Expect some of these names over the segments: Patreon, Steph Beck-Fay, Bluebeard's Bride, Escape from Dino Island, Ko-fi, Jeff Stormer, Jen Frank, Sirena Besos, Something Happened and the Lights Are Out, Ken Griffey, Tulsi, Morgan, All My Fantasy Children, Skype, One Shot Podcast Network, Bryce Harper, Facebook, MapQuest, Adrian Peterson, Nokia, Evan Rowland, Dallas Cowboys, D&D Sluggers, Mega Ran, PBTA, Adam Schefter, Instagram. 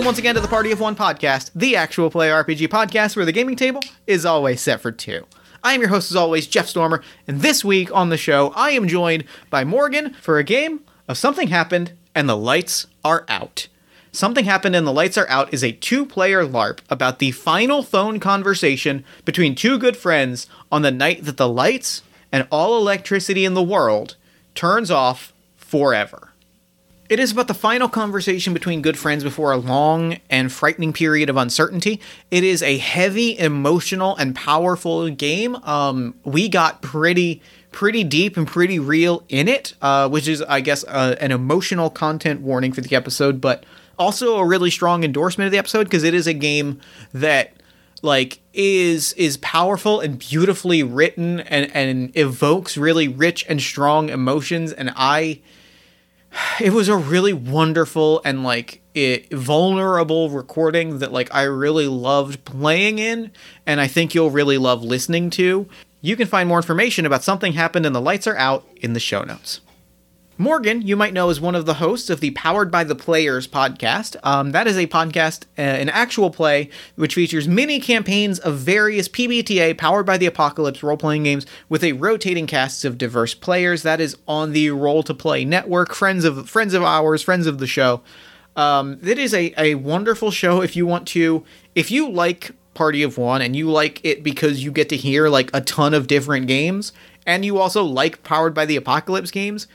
Welcome once again to the Party of One podcast, the actual play RPG podcast where the gaming table is always set for two. I am your host as always, Jeff Stormer, and this week on the show, I am joined by Morgan for a game of Something Happened and the Lights Are Out. Something Happened and the Lights Are Out is a two-player LARP about the final phone conversation between two good friends on the night that the lights and all electricity in the world turns off forever. It is about the final conversation between good friends before a long and frightening period of uncertainty. It is a heavy, emotional, and powerful game. We got pretty deep and pretty real in it, which is, I guess, an emotional content warning for the episode, but also a really strong endorsement of the episode because it is a game that is powerful and beautifully written and evokes really rich and strong emotions, and it was a really wonderful and vulnerable recording that I really loved playing in, and I think you'll really love listening to. You can find more information about Something Happened and the Lights Are Out in the show notes. Morgan, you might know, is one of the hosts of the Powered by the Players podcast. That is a podcast, an actual play, which features mini campaigns of various PBTA Powered by the Apocalypse role-playing games with a rotating cast of diverse players. That is on the Role to Play Network, friends of ours, friends of the show. It is a wonderful show if you want to. If you like Party of One and you like it because you get to hear a ton of different games, and you also like Powered by the Apocalypse games,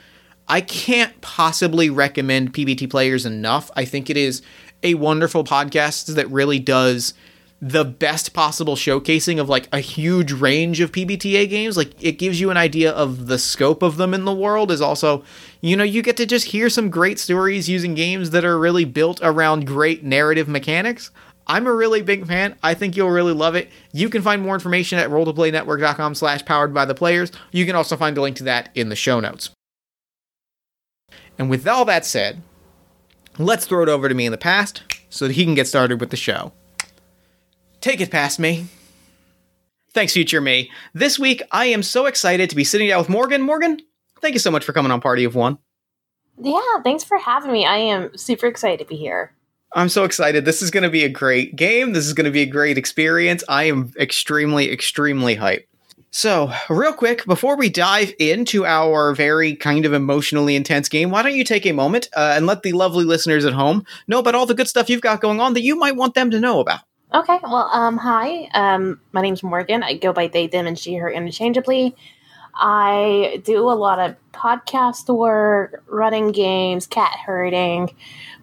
I can't possibly recommend PBT Players enough. I think it is a wonderful podcast that really does the best possible showcasing of a huge range of PBTA games. It gives you an idea of the scope of them in the world. Is also, you get to just hear some great stories using games that are really built around great narrative mechanics. I'm a really big fan. I think you'll really love it. You can find more information at rolltoplaynetwork.com/poweredbytheplayers. You can also find a link to that in the show notes. And with all that said, let's throw it over to me in the past so that he can get started with the show. Take it past me. Thanks, future me. This week, I am so excited to be sitting down with Morgan. Morgan, thank you so much for coming on Party of One. Yeah, thanks for having me. I am super excited to be here. I'm so excited. This is going to be a great game. This is going to be a great experience. I am extremely, extremely hyped. So, real quick, before we dive into our very kind of emotionally intense game, why don't you take a moment and let the lovely listeners at home know about all the good stuff you've got going on that you might want them to know about. Okay, well, hi. My name's Morgan. I go by they, them, and she, her interchangeably. I do a lot of podcast work, running games, cat herding,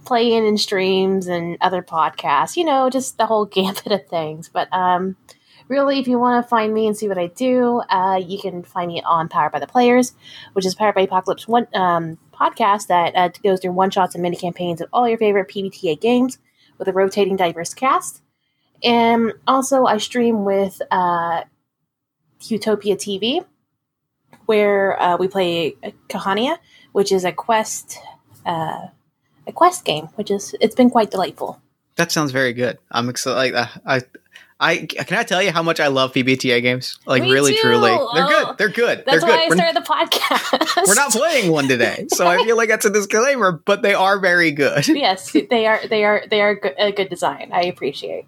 playing in streams and other podcasts. Just the whole gambit of things. But, really, if you want to find me and see what I do, you can find me on Powered by the Players, which is Powered by Apocalypse One podcast that goes through one-shots and mini-campaigns of all your favorite PBTA games with a rotating diverse cast. And also, I stream with Utopia TV, where we play Kahania, which is a quest game, it's been quite delightful. That sounds very good. I'm excited. Can I tell you how much I love PBTA games? Me really, too. Truly. They're good. They're good. That's why I started the podcast. We're not playing one today, so I feel like that's a disclaimer, but they are very good. Yes, they are a good design. I appreciate.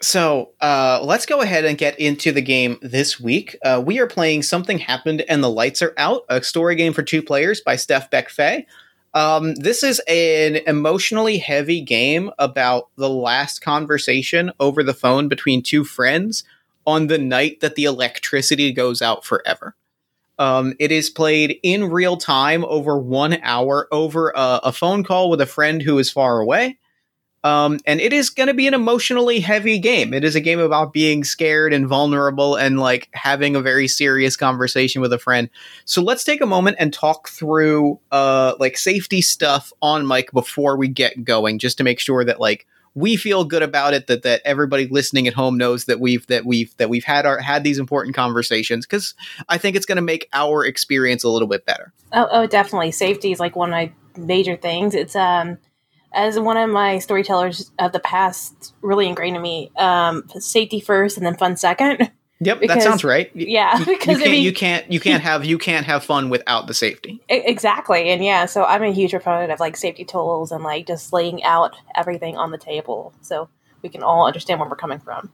So let's go ahead and get into the game this week. We are playing Something Happened and the Lights Are Out, a story game for two players by Steph Beck-Fay. This is an emotionally heavy game about the last conversation over the phone between two friends on the night that the electricity goes out forever. It is played in real time over 1 hour over a phone call with a friend who is far away. And it is going to be an emotionally heavy game. It is a game about being scared and vulnerable and having a very serious conversation with a friend. So let's take a moment and talk through safety stuff on mic before we get going, just to make sure that we feel good about it, that everybody listening at home knows that we've had these important conversations, because I think it's going to make our experience a little bit better. Oh, definitely. Safety is one of my major things. It's as one of my storytellers of the past really ingrained in me, safety first and then fun second. Yep, because, that sounds right. Yeah, because you can't have fun without the safety. Exactly, and yeah, so I'm a huge proponent of like safety tools and like just laying out everything on the table so we can all understand where we're coming from.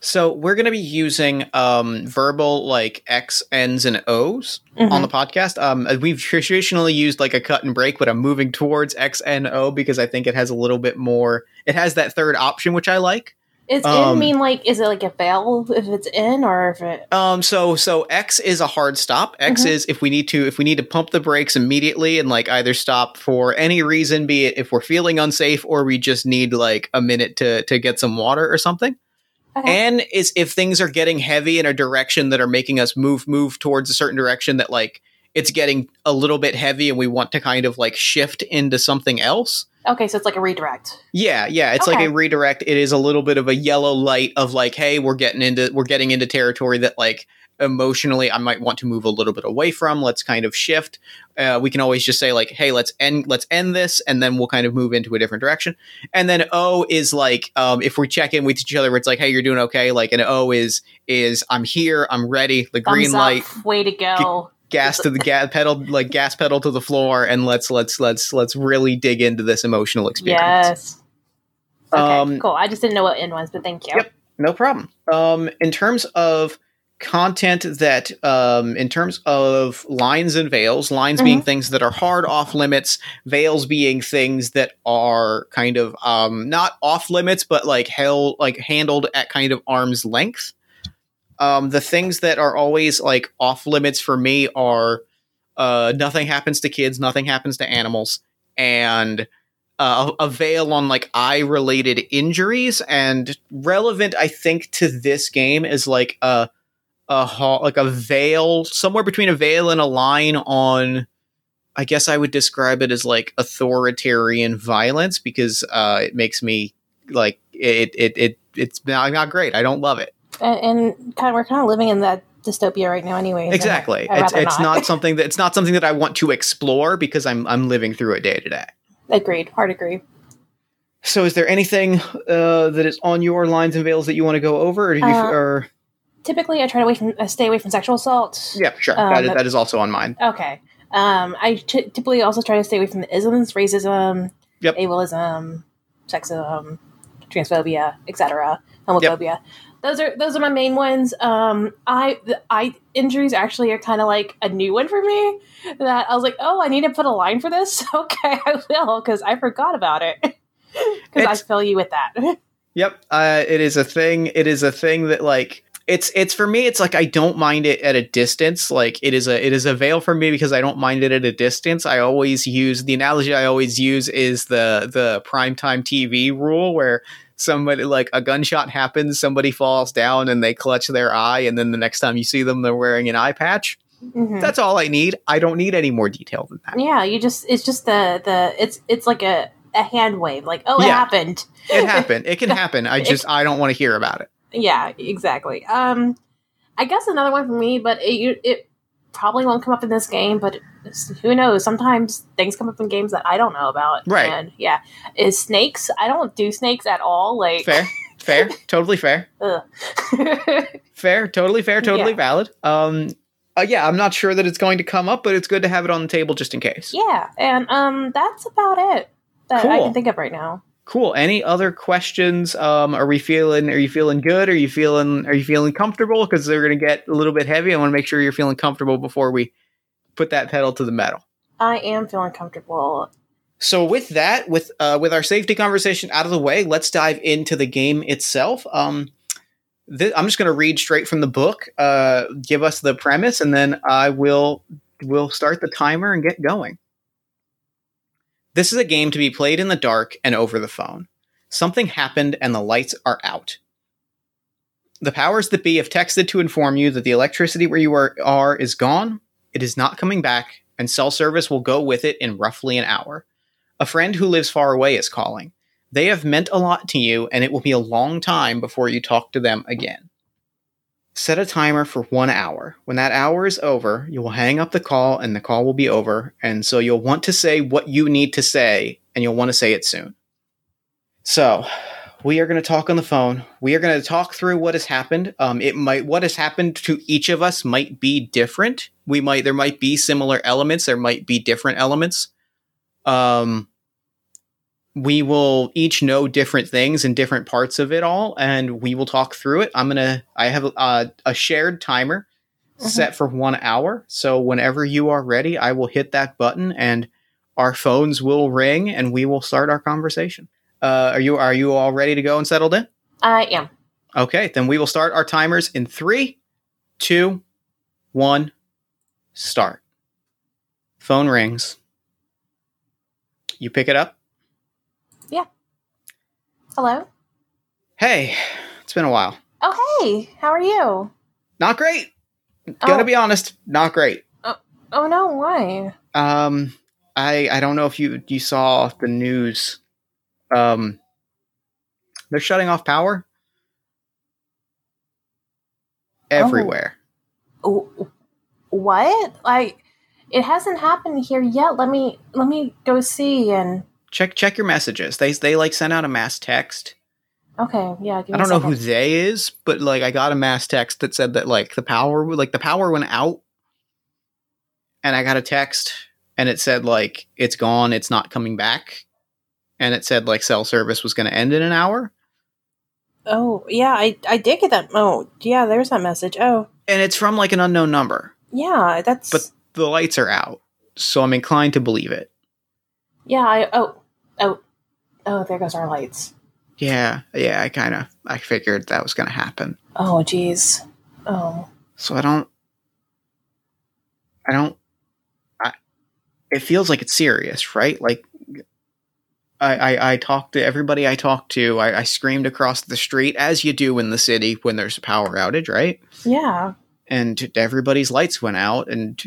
So we're going to be using verbal like X, N's, and O's on the podcast. We've traditionally used like a cut and break, but I'm moving towards X, N, O because I think it has a little bit more. It has that third option, which I like. Is N mean like, is it like a vowel if it's N or if it? So X is a hard stop. X is if we need to pump the brakes immediately and like either stop for any reason, be it if we're feeling unsafe or we just need like a minute to get some water or something. Okay. N is if things are getting heavy in a direction that are making us move towards a certain direction that like it's getting a little bit heavy and we want to kind of like shift into something else. Okay, so it's like a redirect. Yeah, it's okay. Like a redirect. It is a little bit of a yellow light of like, hey, we're getting into territory that like emotionally I might want to move a little bit away from. Let's kind of shift. We can always just say like, hey, let's end this, and then we'll kind of move into a different direction. And then O is like, if we check in with each other, it's like, hey, you're doing okay. Like an O is I'm here, I'm ready. The thumbs green light, up, way to go. Gas to the gas pedal to the floor, and let's really dig into this emotional experience. Yes. Okay, cool. I just didn't know what N was, but thank you. Yep, no problem. In terms of content that, in terms of lines and veils, lines being things that are hard off limits, veils being things that are kind of not off limits, but like handled at kind of arm's length. The things that are always like off limits for me are nothing happens to kids, nothing happens to animals, and a veil on like eye related injuries. And relevant, I think, to this game is like a veil somewhere between a veil and a line on. I guess I would describe it as like authoritarian violence because it makes me like it's not great. I don't love it. And kind of, we're kind of living in that dystopia right now, anyway. Exactly. It's not something that I want to explore because I'm living through it day to day. Agreed. Hard agree. So, is there anything that is on your lines and veils that you want to go over? Or do you, or typically, I try to stay away from sexual assault. Yeah, sure. That is also on mine. Okay. I typically also try to stay away from the isms, racism, ableism, sexism, transphobia, etc., homophobia. Yep. Those are my main ones. I injuries actually are kind of like a new one for me that I was like, oh, I need to put a line for this. Okay, I will, because I forgot about it. Because I feel you with that. Yep, it is a thing. It is a thing that like it's for me. It's like I don't mind it at a distance. Like it is a veil for me because I don't mind it at a distance. I always use the analogy. I always use is the primetime TV rule where. Somebody like a gunshot happens, somebody falls down and they clutch their eye. And then the next time you see them, they're wearing an eye patch. Mm-hmm. That's all I need. I don't need any more detail than that. Yeah. It's like a hand wave. Like, oh, it happened. It happened. It can happen. I don't want to hear about it. Yeah, exactly. I guess another one for me, but it probably won't come up in this game, but who knows? Sometimes things come up in games that I don't know about. Right. And yeah. Is snakes. I don't do snakes at all. Like Fair. Totally fair. Fair. Totally fair. Totally valid. Yeah, I'm not sure that it's going to come up, but it's good to have it on the table just in case. Yeah. And that's about it that I can think of right now. Cool. Any other questions? Are you feeling good? Are you feeling comfortable? Because they're going to get a little bit heavy. I want to make sure you're feeling comfortable before we put that pedal to the metal. I am feeling comfortable. So with that, with our safety conversation out of the way, let's dive into the game itself. I'm just going to read straight from the book. Give us the premise, and then I will start the timer and get going. This is a game to be played in the dark and over the phone. Something happened and the lights are out. The powers that be have texted to inform you that the electricity where you are is gone, it is not coming back, and cell service will go with it in roughly an hour. A friend who lives far away is calling. They have meant a lot to you, and it will be a long time before you talk to them again. Set a timer for 1 hour. When that hour is over, you will hang up the call and the call will be over. And so you'll want to say what you need to say and you'll want to say it soon. So We are going to talk on the phone. We are going to talk through what has happened. What has happened to each of us might be different. There might be similar elements. There might be different elements. We will each know different things in different parts of it all, and we will talk through it. I have a shared timer set for 1 hour. So whenever you are ready, I will hit that button and our phones will ring and we will start our conversation. Are you all ready to go and settled in? I am. Okay, then we will start our timers in 3, 2, 1, start. Phone rings. You pick it up? Yeah. Hello? Hey, it's been a while. Oh, hey, how are you? Not great. Gonna be honest, not great. Oh no, why? I don't know if you saw the news. They're shutting off power everywhere. Oh. What? Like, it hasn't happened here yet. Let me go see and check your messages. They like sent out a mass text. Okay, yeah. I don't know who they is, but like I got a mass text that said that like the power went out, and I got a text and it said like it's gone, it's not coming back. And it said, like, cell service was going to end in an hour. Oh, yeah, I did get that. Oh, yeah, there's that message. Oh. And it's from, like, an unknown number. Yeah, that's... But the lights are out, so I'm inclined to believe it. Yeah, Oh, there goes our lights. Yeah, I figured that was going to happen. Oh, geez. Oh. So it feels like it's serious, right? Like... I talked to everybody I talked to. I screamed across the street, as you do in the city when there's a power outage, right? Yeah. And everybody's lights went out, and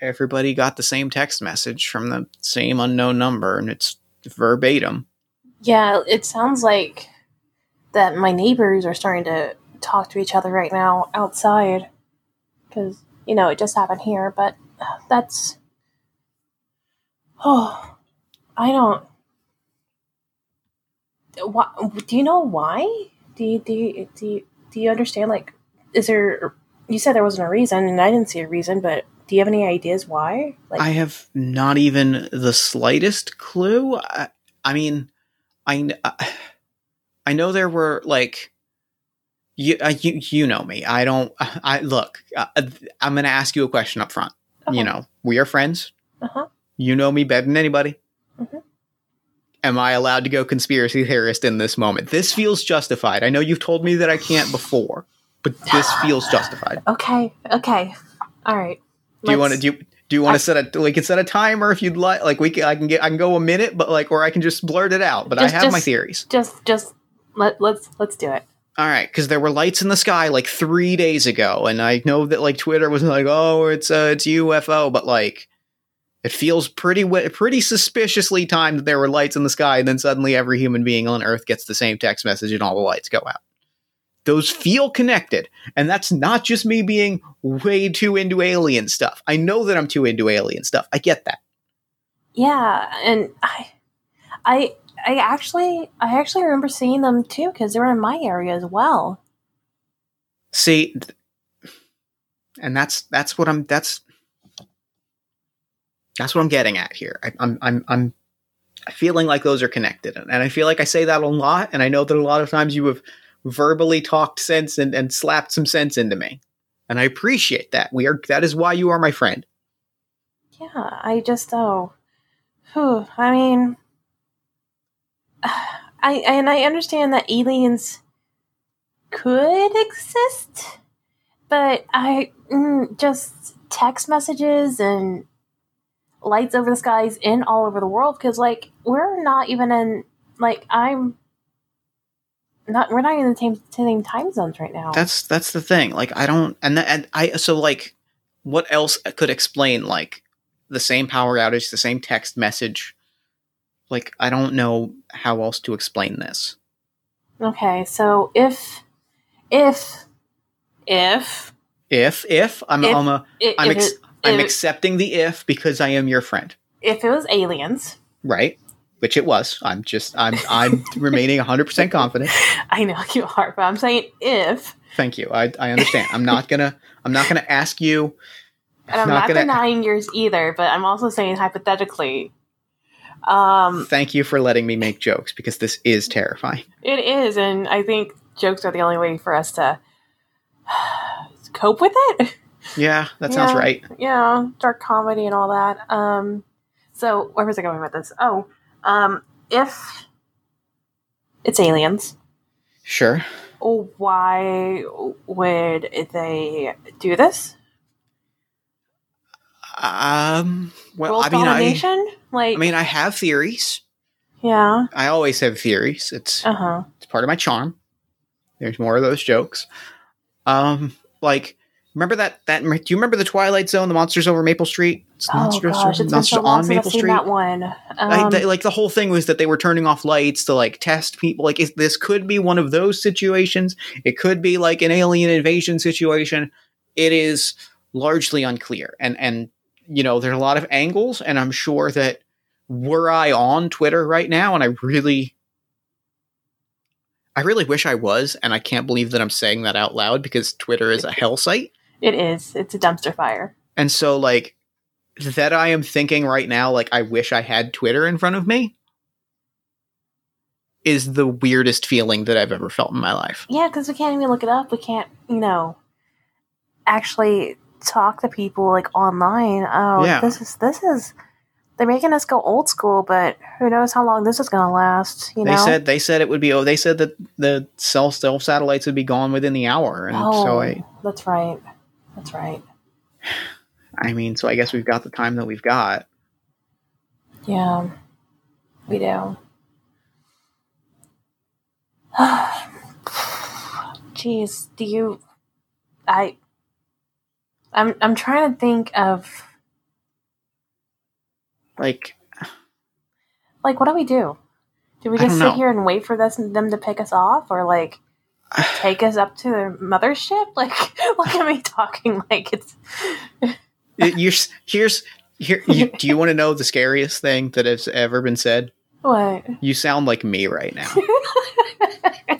everybody got the same text message from the same unknown number, and it's verbatim. Yeah, it sounds like that my neighbors are starting to talk to each other right now outside. Because, it just happened here, but that's... Oh, I don't... Do you know why? Do you understand? Like, is there? You said there wasn't a reason, and I didn't see a reason. But do you have any ideas why? Like, I have not even the slightest clue. I mean, I know there were like, you know me. I don't. I look. I'm going to ask you a question up front. Okay. We are friends. Uh huh. You know me better than anybody. Mm-hmm. Am I allowed to go conspiracy theorist in this moment? This feels justified. I know you've told me that I can't before, but this feels justified. Okay. All right. Do you want to set a timer if you'd like? Like I can go a minute, but like, or I can just blurt it out. But I have my theories. Let's do it. All right, because there were lights in the sky like 3 days ago, and I know that like Twitter was like, oh, it's UFO, but like. It feels pretty suspiciously timed that there were lights in the sky, and then suddenly every human being on Earth gets the same text message and all the lights go out. Those feel connected, and that's not just me being way too into alien stuff. I know that I'm too into alien stuff. I get that. Yeah, and I actually remember seeing them too, because they were in my area as well. See, and that's what I'm getting at here. I'm feeling like those are connected. And I feel like I say that a lot. And I know that a lot of times you have verbally talked sense and slapped some sense into me. And I appreciate that. That is why you are my friend. Yeah, I just, I understand that aliens could exist, but just text messages and lights over the skies in all over the world, because like we're not even in like we're not in the same time zones right now. That's the thing. Like I don't and I like what else could explain like the same power outage, the same text message? Like I don't know how else to explain this. Okay, so if I'm accepting the if because I am your friend. If it was aliens. Right. which it was. I'm remaining 100% confident. I know you are, but I'm saying if. Thank you. I understand. I'm not gonna ask you. And I'm not denying yours either, but I'm also saying hypothetically. Thank you for letting me make jokes, because this is terrifying. It is, and I think jokes are the only way for us to cope with it. Yeah, that sounds right. Yeah, dark comedy and all that. So where was I going with this? Oh, if it's aliens. Sure. Why would they do this? I have theories. Yeah. I always have theories. It's part of my charm. There's more of those jokes. Remember that do you remember the Twilight Zone, the monsters over Maple Street? Monsters on Maple Street. That one. The whole thing was that they were turning off lights to test people. This could be one of those situations. It could be an alien invasion situation. It is largely unclear. And there are a lot of angles, and I'm sure that were I on Twitter right now, and I really wish I was, and I can't believe that I'm saying that out loud, because Twitter is a hell site. It is. It's a dumpster fire. And so, that I am thinking right now, I wish I had Twitter in front of me, is the weirdest feeling that I've ever felt in my life. Yeah, because we can't even look it up. We can't, actually talk to people online. Oh, yeah. This is they're making us go old school, but who knows how long this is going to last? They said it would be. Oh, they said that the cell satellites would be gone within the hour, and that's right. That's right. I mean, so I guess we've got the time that we've got. Yeah, we do. Jeez, do you? I'm trying to think of what do we do? Do we just sit here and wait for them to pick us off, or take us up to the mothership? Look at me talking like it's. Do you want to know the scariest thing that has ever been said? What? You sound like me right now.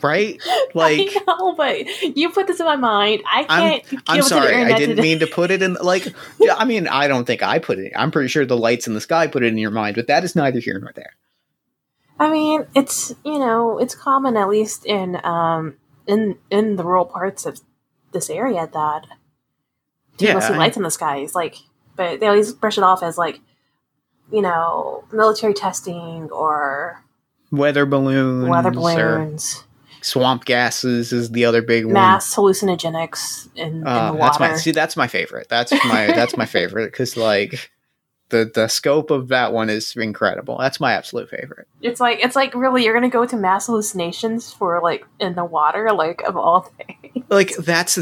Right? I know, but you put this in my mind. I can't. I'm sorry. I didn't mean to put it in. I don't think I put it. I'm pretty sure the lights in the sky put it in your mind, but that is neither here nor there. I mean, it's it's common, at least in the rural parts of this area, that people see lights in the sky. It's but they always brush it off as military testing or weather balloons. Swamp gases is the other big one. Mass hallucinogenics in the water. That's my favorite. That's my favorite, because the scope of that one is incredible. That's my absolute favorite. It's really, you're gonna go to mass hallucinations for in the water, of all things. That's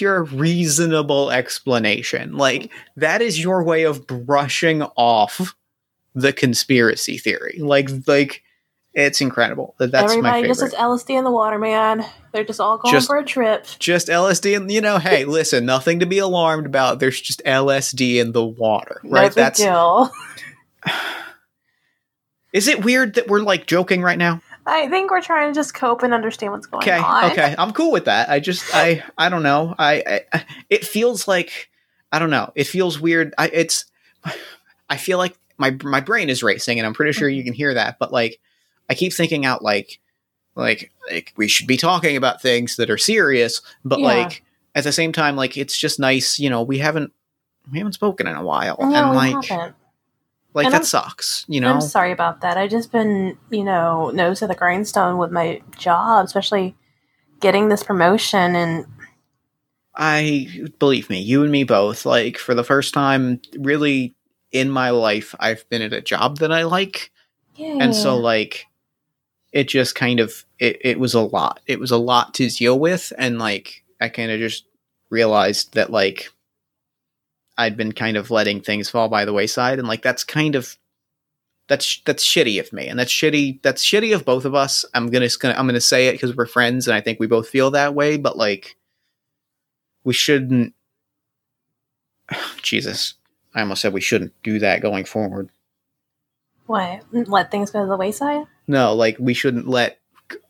your reasonable explanation. That is your way of brushing off the conspiracy theory. It's incredible. That's everybody, my favorite. Everybody just LSD in the water, man. They're just all going for a trip. Just LSD and, hey, listen, nothing to be alarmed about. There's just LSD in the water, right? That's still. Is it weird that we're joking right now? I think we're trying to just cope and understand what's going on. Okay, I'm cool with that. I just, I don't know. It feels I don't know. It feels weird. I feel like my brain is racing, and I'm pretty sure you can hear that, but I keep thinking out we should be talking about things that are serious, but at the same time, it's just nice, we haven't spoken in a while, and haven't. That sucks, I'm sorry about that. I just been, nose to the grindstone with my job, especially getting this promotion, and believe me, you and me both, for the first time really in my life, I've been at a job that I like. Yay. And so it just kind of, it was a lot. It was a lot to deal with. And I kind of just realized that I'd been kind of letting things fall by the wayside. And that's kind of, that's shitty of me. And that's shitty of both of us. I'm going to say it because we're friends and I think we both feel that way. But we shouldn't, Jesus, I almost said we shouldn't do that going forward. What? Let things go to the wayside? No, like we shouldn't let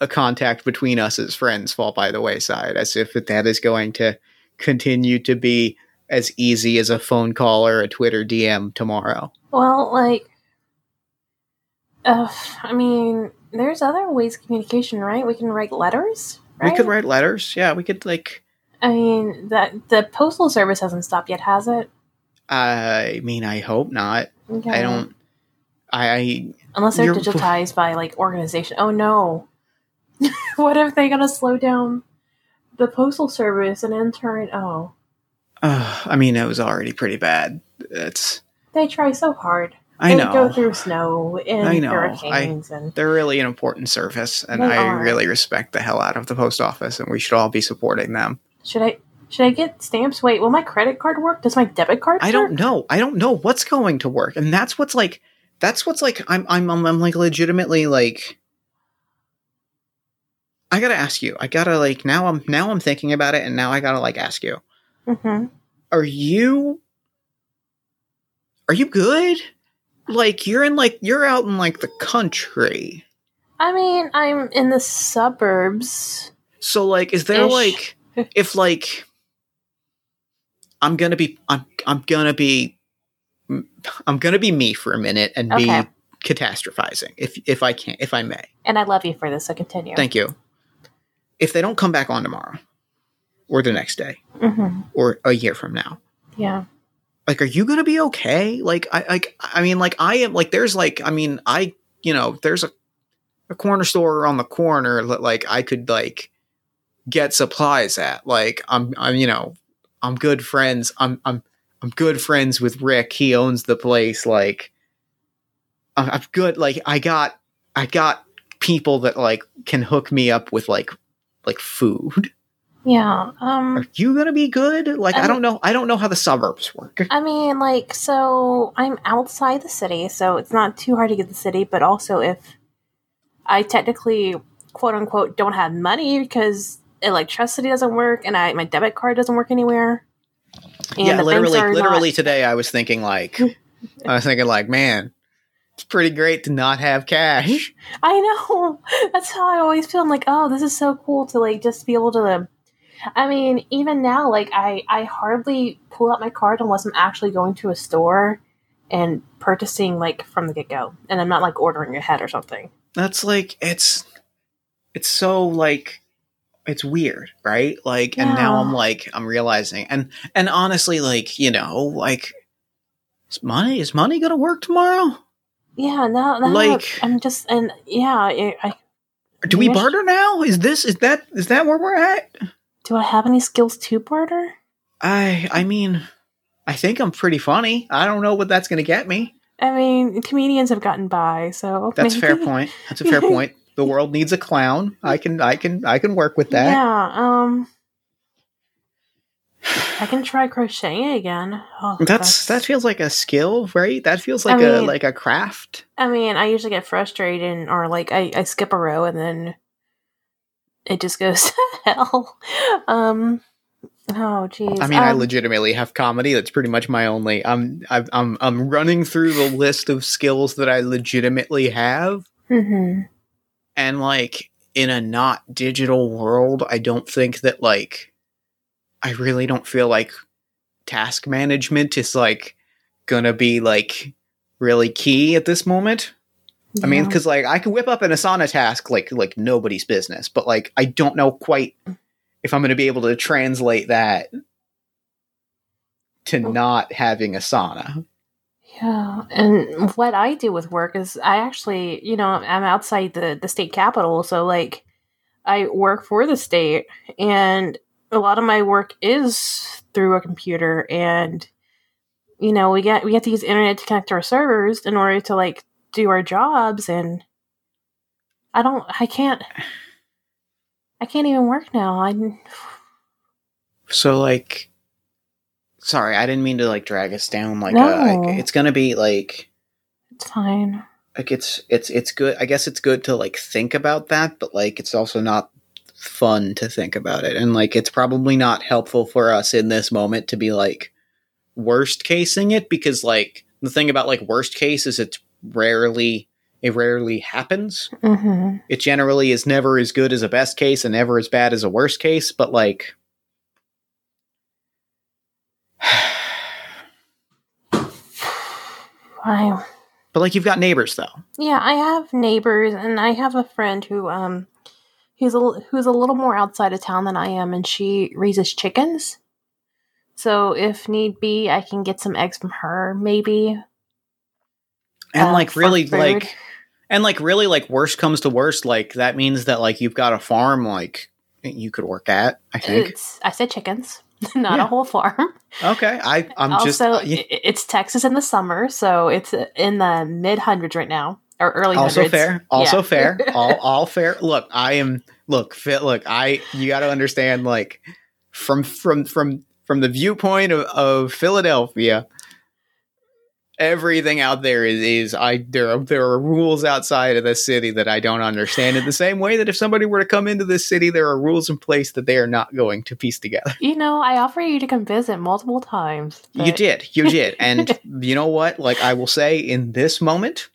a contact between us as friends fall by the wayside, as if that is going to continue to be as easy as a phone call or a Twitter DM tomorrow. Well, like, I mean, there's other ways of communication, right? We can write letters, right? We could write letters, yeah. We could, like... I mean, the postal service hasn't stopped yet, has it? I mean, I hope not. Okay. I don't... Unless they're digitized by, like, organization. Oh, no. What if they're going to slow down the postal service and in turn... Oh. I mean, it was already pretty bad. They try so hard. I know. They go through snow and hurricanes. They're really an important service, and I really respect the hell out of the post office, and we should all be supporting them. Should I get stamps? Wait, will my credit card work? Does my debit card work? I don't know. I don't know what's going to work, and that's what's like... That's what's like, I'm like legitimately like, I gotta ask you, I gotta like, now I'm thinking about it and now I gotta like ask you, mm-hmm. Are you good? Like you're out in like the country. I mean, I'm in the suburbs. So like, is there like, if like, I'm gonna be me for a minute and be catastrophizing if I can, if I may. And I love you for this, so continue. Thank you. If they don't come back on tomorrow, or the next day, mm-hmm. or a year from now, yeah. Like, are you gonna be okay? Like, there's a corner store on the corner that like I could like get supplies at. Like, I'm good friends. I'm good friends with Rick. He owns the place. Like, I'm good. Like, I got people that like can hook me up with like food. Yeah. Are you gonna be good? Like, I don't know. I don't know how the suburbs work. I mean, like, so I'm outside the city, so it's not too hard to get to the city. But also, if I technically, quote unquote, don't have money because electricity doesn't work and my debit card doesn't work anywhere. And yeah, literally today I was thinking like, man, it's pretty great to not have cash. I know. That's how I always feel. I'm like, oh, this is so cool to like, just be able to, I mean, even now, like I hardly pull out my card unless I'm actually going to a store and purchasing like from the get go. And I'm not like ordering ahead or something. That's like, it's so like, it's weird, right? Like, yeah. And now I'm like, I'm realizing, and honestly, like, you know, like, is money gonna work tomorrow? Yeah, no, like, I'm just, and yeah, do we barter now? Is that where we're at? Do I have any skills to barter? I mean, I think I'm pretty funny. I don't know what that's gonna get me. I mean, comedians have gotten by, so that's maybe. Fair point. That's a fair point. The world needs a clown. I can work with that. Yeah. I can try crocheting again. Oh, that feels like a skill, right? That feels like a craft. I mean, I usually get frustrated or like I skip a row and then it just goes to hell. Oh geez. I mean, I legitimately have comedy. That's pretty much my only. I'm running through the list of skills that I legitimately have. Mm-hmm. And, like, in a not digital world, I don't think that, like, I really don't feel like task management is, like, gonna be, like, really key at this moment. Yeah. I mean, because, like, I can whip up an Asana task like nobody's business. But, like, I don't know quite if I'm gonna be able to translate that to not having Asana. Yeah, and what I do with work is I actually, you know, I'm outside the state capital, so, like, I work for the state, and a lot of my work is through a computer, and, you know, we get to use internet to connect to our servers in order to, like, do our jobs, and I can't even work now. So, like... Sorry, I didn't mean to, like, drag us down. Like, no. It's gonna be, like... It's fine. Like, it's good. I guess it's good to, like, think about that, but, like, it's also not fun to think about it. And, like, it's probably not helpful for us in this moment to be, like, worst-casing it, because, like, the thing about, like, worst case is it's rarely happens. Mm-hmm. It generally is never as good as a best case and never as bad as a worst case, but like wow. But like you've got neighbors though. Yeah, I have neighbors, and I have a friend who who's a little more outside of town than I am, and she raises chickens. So if need be, I can get some eggs from her, maybe. And like worst comes to worst, like that means that like you've got a farm like you could work at, I think. I said chickens. Not a whole farm. Okay. It's Texas in the summer, so it's in the mid-hundreds right now, or early also hundreds. Also fair. All fair. Look, you got to understand, like, from the viewpoint of Philadelphia, everything out there there are rules outside of the city that I don't understand, in the same way that if somebody were to come into this city, there are rules in place that they are not going to piece together. You know, I offered you to come visit multiple times. But... You did. And you know what? Like I will say in this moment,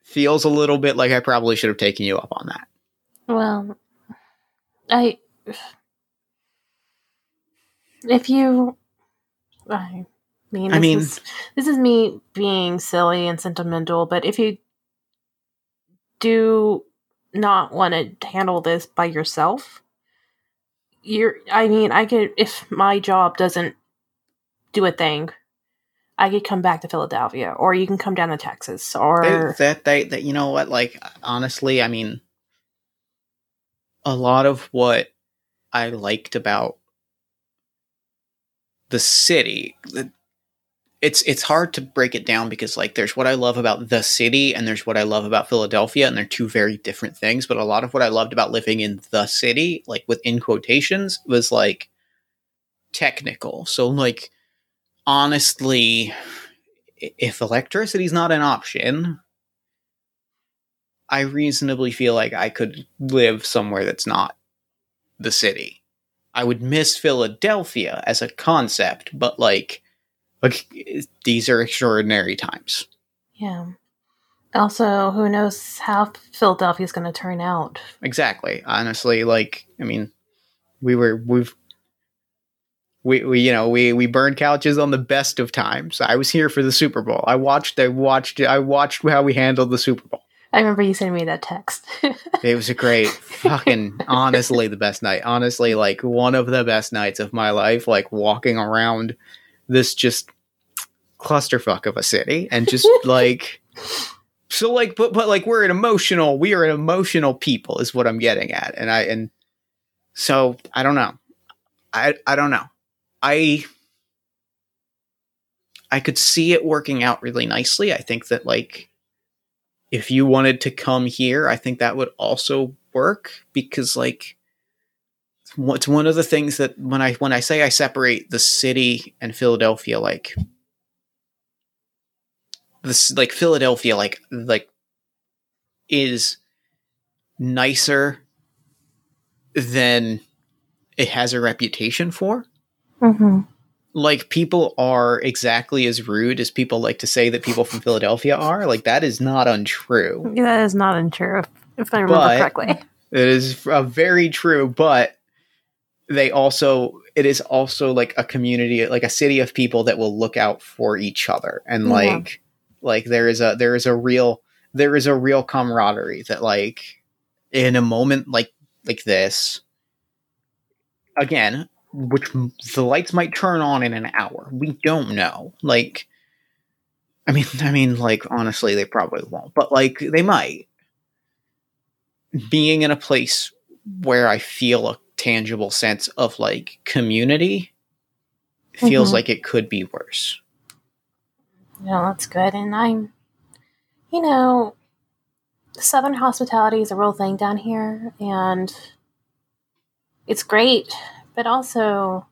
feels a little bit like I probably should have taken you up on that. Well, I mean, this is me being silly and sentimental, but if you do not want to handle this by yourself, if my job doesn't do a thing, I could come back to Philadelphia, or you can come down to Texas, or you know what? Like, honestly, I mean, a lot of what I liked about the city, it's hard to break it down because like there's what I love about the city and there's what I love about Philadelphia, and they're two very different things. But a lot of what I loved about living in the city, like within quotations, was like technical. So like, honestly, if electricity's not an option, I reasonably feel like I could live somewhere that's not the city. I would miss Philadelphia as a concept, but like these are extraordinary times. Yeah. Also, who knows how Philadelphia is going to turn out? Exactly. Honestly, like, I mean, we burned couches on the best of times. I was here for the Super Bowl. I watched how we handled the Super Bowl. I remember you sending me that text. It was a great fucking, honestly, the best night. Honestly, like one of the best nights of my life, like walking around this just clusterfuck of a city and just like, so like, but like we are an emotional people is what I'm getting at. And so I don't know. I don't know. I could see it working out really nicely. I think that like, if you wanted to come here, I think that would also work because, like, it's one of the things that when I say I separate the city and Philadelphia, like this, like Philadelphia, like is nicer than it has a reputation for. Mm-hmm. Like, people are exactly as rude as people like to say that people from Philadelphia are. Like, that is not untrue. Yeah, that is not untrue, if I remember correctly. It is very true, but it is also like a community, like a city of people that will look out for each other. And like there is a real camaraderie that like in a moment like this, again, which the lights might turn on in an hour. We don't know. Like, I mean, like, honestly, they probably won't, but like they might. Being in a place where I feel a tangible sense of like community feels like it could be worse. No, that's good. And Southern hospitality is a real thing down here, and it's great. But also,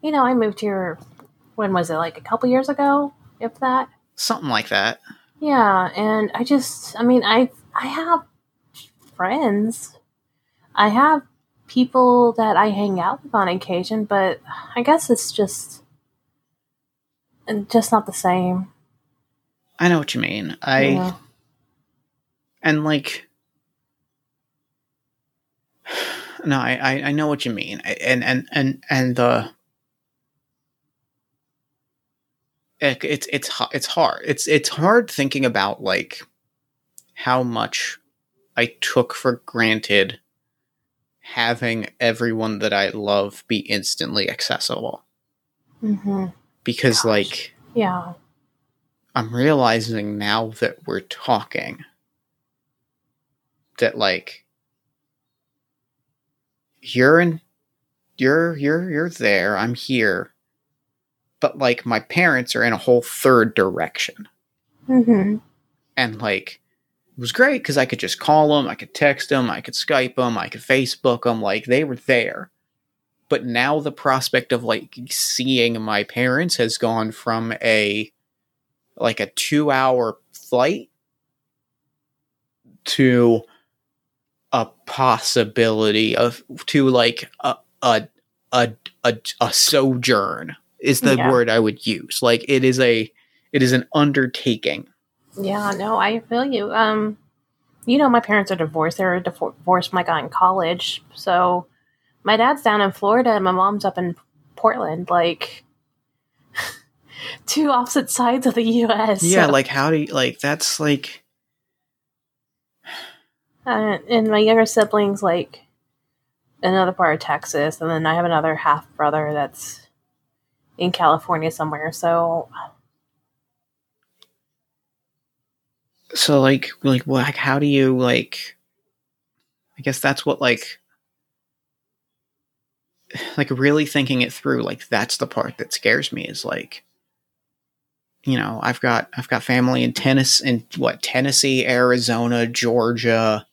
you know, I moved here, when was it, like a couple years ago, if that? Something like that. Yeah, and I have friends. I have people that I hang out with on occasion, but I guess it's just not the same. I know what you mean. I know what you mean. It's hard. It's hard thinking about like how much I took for granted having everyone that I love be instantly accessible. Mm-hmm. Because I'm realizing now that we're talking that like you're there, I'm here, but like my parents are in a whole third direction. Mm-hmm. And like, it was great because I could just call them, I could text them, I could Skype them, I could Facebook them, like they were there. But now the prospect of like seeing my parents has gone from a 2-hour flight to a possibility of to a sojourn is the word I would use. Like it is an undertaking. Yeah, no, I feel you. My parents are divorced. They were divorced when I got in college. So my dad's down in Florida and my mom's up in Portland, like two opposite sides of the U.S. Yeah, so. And my younger siblings, like, another part of Texas, and then I have another half-brother that's in California somewhere, so... So, how do you, I guess that's what, really thinking it through, that's the part that scares me is, I've got family in Tennessee, Arizona, Georgia,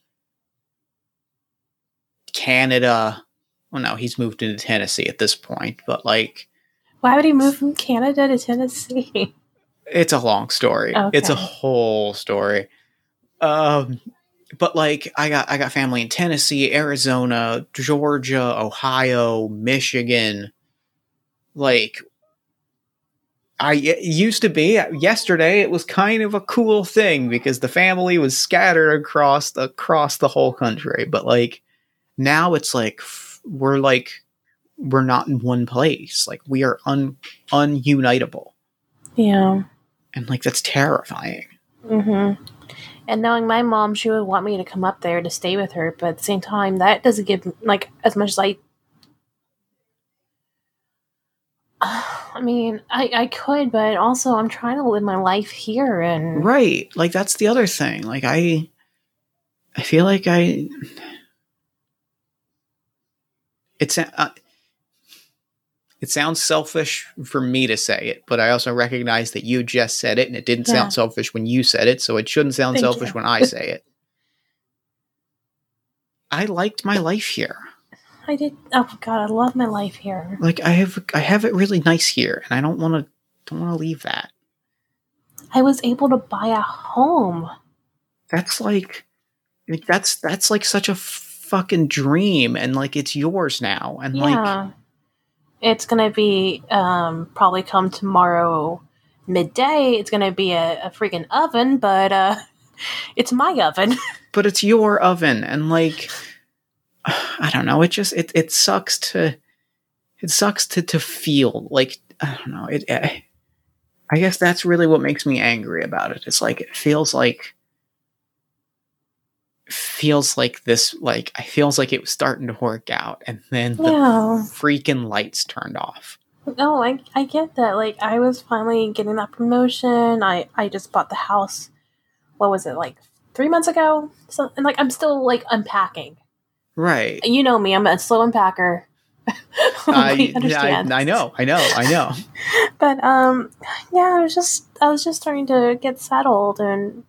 Canada. Well, no, he's moved into Tennessee at this point, but, Why would he move from Canada to Tennessee? It's a long story. Okay. It's a whole story. I got family in Tennessee, Arizona, Georgia, Ohio, Michigan. It used to be yesterday. It was kind of a cool thing because the family was scattered across the whole country. But now it's we're not in one place. We are ununitable. Yeah. And, that's terrifying. Mm-hmm. And knowing my mom, she would want me to come up there to stay with her, but at the same time, that doesn't give, as much as I could, but also I'm trying to live my life here, and... Right. That's the other thing. I feel like I... It sounds selfish for me to say it, but I also recognize that you just said it and it didn't sound selfish when you said it, so it shouldn't sound selfish when I say it. I liked my life here. I did. Oh God, I love my life here. I have it really nice here, and I don't want to leave that. I was able to buy a home. That's such a fucking dream, and it's yours now, and It's going to be probably come tomorrow midday. It's going to be a freaking oven, but it's my oven. But it's your oven. And I don't know. It just, it sucks to, to feel I don't know. I guess that's really what makes me angry about it. It's it feels like it was starting to work out and then the freaking lights turned off. No, I get that. I was finally getting that promotion. I just bought the house, what was it, 3 months ago? So, and I'm still unpacking. Right. You know me, I'm a slow unpacker. Understand. I know. But I was just starting to get settled and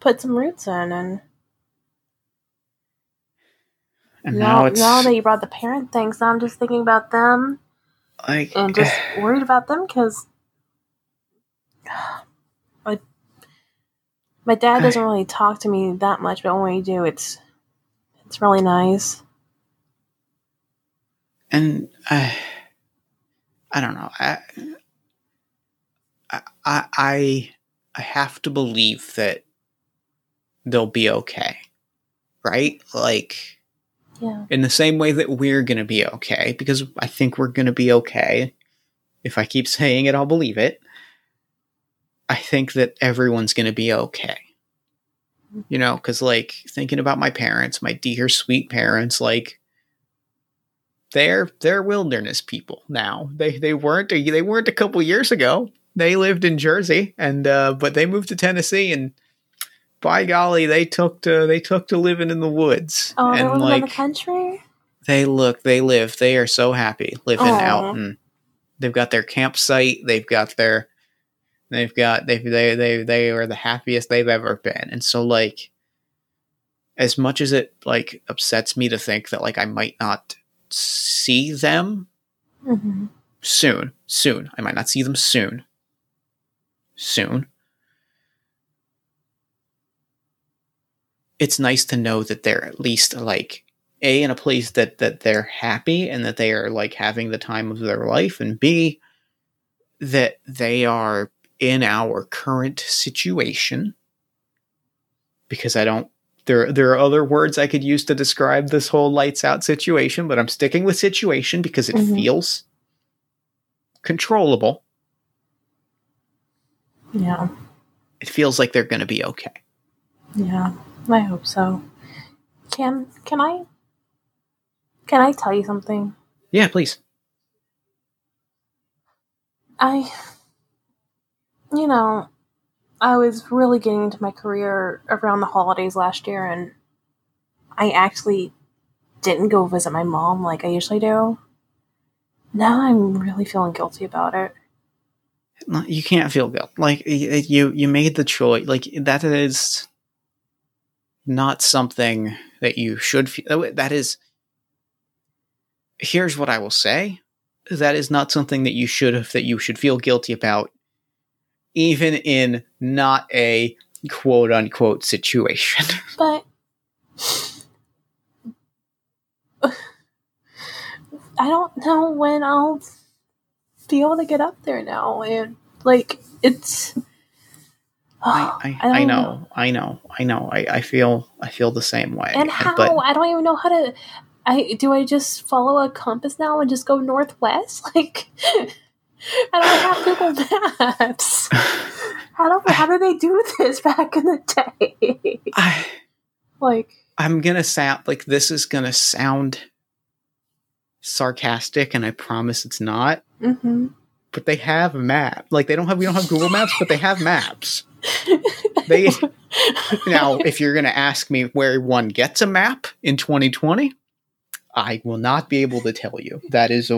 put some roots in, and now that you brought the parent thing, so I'm just thinking about them, and just worried about them because my dad doesn't really talk to me that much, but when we do, it's really nice. And I don't know. I have to believe that they'll be okay, right? Like, yeah. In the same way that we're going to be okay, because I think we're going to be okay. If I keep saying it, I'll believe it. I think that everyone's going to be okay. You know, because, like, thinking about my parents, my dear, sweet parents, like, they're wilderness people now. They weren't a couple years ago. They lived in Jersey, and but they moved to Tennessee, and by golly, they took to living in the woods. Oh, and like in the country. They are so happy living out, and they've got their campsite. They are the happiest they've ever been. And so, like, as much as it, like, upsets me to think that, like, I might not see them soon. I might not see them soon. It's nice to know that they're at least, like, A, in a place that they're happy and that they are, like, having the time of their life, and B, that they are in our current situation, because there are other words I could use to describe this whole lights out situation, but I'm sticking with situation because it feels controllable. Yeah. It feels like they're going to be okay. Yeah, I hope so. Can I tell you something? Yeah, please. I was really getting into my career around the holidays last year, and I actually didn't go visit my mom like I usually do. Now I'm really feeling guilty about it. You can't feel guilt. Like, you made the choice. Like, that is not something that you should feel. That is, here's what I will say. That is not something that you should feel guilty about. Even in not a quote-unquote situation. But I don't know when I'll be able to get up there now. And, like, it's... I know. I feel the same way. And how? But, I don't even know how to... Do I just follow a compass now and just go northwest? Like... I don't have Google Maps. How did they do this back in the day? I'm gonna sound like this is gonna sound sarcastic, and I promise it's not. Mm-hmm. But they have maps. Like, we don't have Google Maps, but they have maps. Now, if you're gonna ask me where one gets a map in 2020, I will not be able to tell you. That is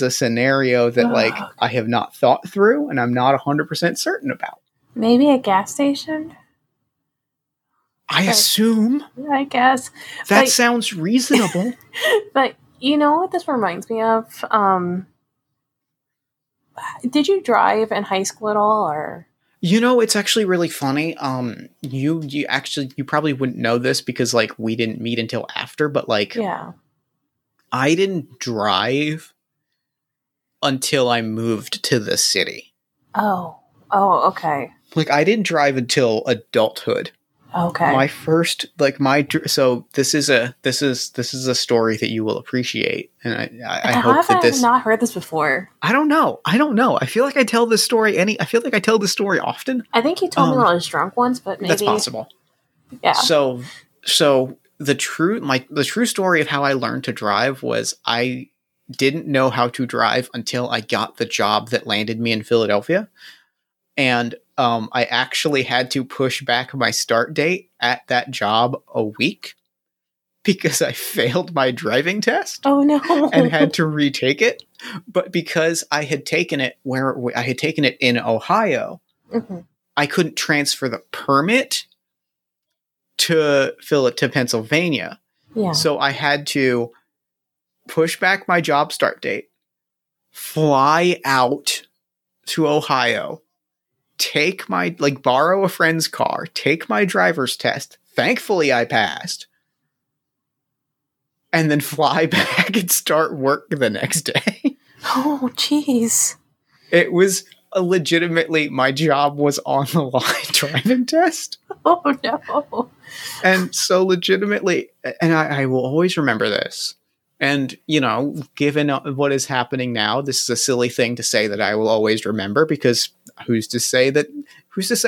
a scenario that, like, I have not thought through, and I'm not 100% certain about. Maybe a gas station? I assume. I guess. That sounds reasonable. But you know what this reminds me of? Did you drive in high school at all, or...? You know, it's actually really funny. You probably wouldn't know this because, like, we didn't meet until after, but, like... Yeah. I didn't drive... until I moved to the city. Oh, okay. Like, I didn't drive until adulthood. Okay. So this is a story that you will appreciate, and I hope that this. I've not heard this before. I don't know. I feel like I tell this story often. I think you told me when I was drunk once, but maybe that's possible. Yeah. So the true story of how I learned to drive was I didn't know how to drive until I got the job that landed me in Philadelphia. And I actually had to push back my start date at that job a week because I failed my driving test. Oh, no. And had to retake it. But because I had taken it in Ohio, I couldn't transfer the permit to Pennsylvania. Yeah. So I had to push back my job start date, fly out to Ohio, borrow a friend's car, take my driver's test. Thankfully, I passed. And then fly back and start work the next day. Oh, jeez. It was legitimately, my job was on the line driving test. Oh, no. And so legitimately, and I will always remember this. And, you know, given what is happening now, this is a silly thing to say that I will always remember, because who's to say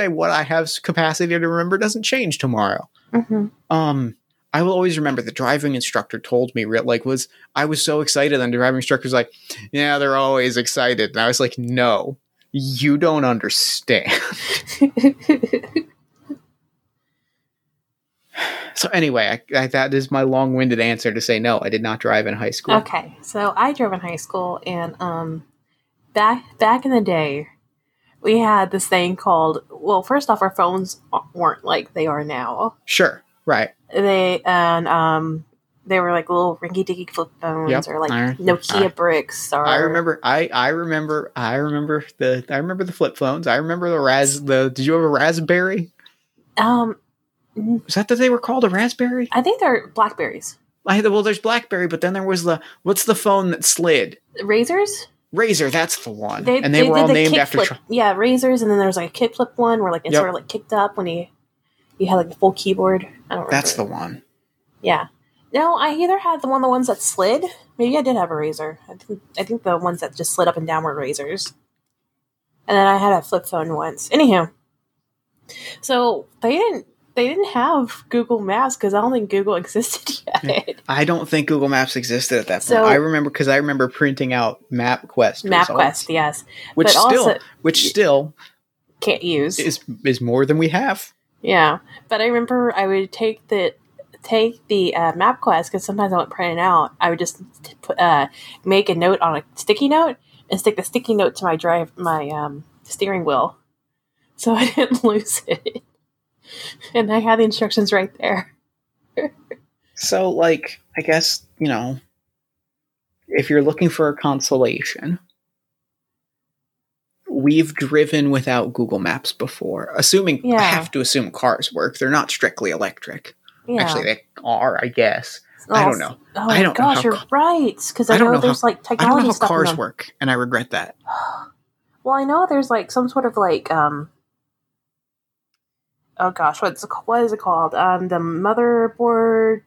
what I have capacity to remember doesn't change tomorrow. Mm-hmm. I will always remember the driving instructor told me, I was so excited, and the driving instructor was like, yeah, they're always excited. And I was like, no, you don't understand. So anyway, that is my long-winded answer to say no, I did not drive in high school. Okay, so I drove in high school, and back in the day, we had this thing called, well, first off, our phones weren't like they are now. Sure, right. They were like little rinky-dinky flip phones, yep, or like Nokia bricks. Or I remember the flip phones. I remember the Did you have a Raspberry? Was that they were called a Raspberry? I think they're Blackberries. Well, there's Blackberry, but then there was what's the phone that slid? Razors. Razor, that's the one. They were all named after. Yeah, Razors, and then there's like a kickflip one where it sort of kicked up when you had the full keyboard. I don't remember. That's the one. Yeah. No, I either had the ones that slid. Maybe I did have a razor. I think the ones that just slid up and down were razors. And then I had a flip phone once. Anyhow. So they didn't have Google Maps because I don't think Google existed yet. I don't think Google Maps existed at that point. So, I remember printing out MapQuest. MapQuest, yes. Which still can't use. Is more than we have. Yeah, but I remember I would take the MapQuest, because sometimes I wouldn't print it out. I would just make a note on a sticky note and stick the sticky note to my steering wheel, so I didn't lose it. And I had the instructions right there. So, I guess, if you're looking for a consolation, we've driven without Google Maps before. I have to assume cars work. They're not strictly electric. Yeah. Actually, they are, I guess. I don't know. Oh, I don't gosh, know how, you're right. Because I don't know there's, how, technology I don't know how cars work, and I regret that. Well, I know there's, some sort of, oh gosh, what is it called? The motherboard.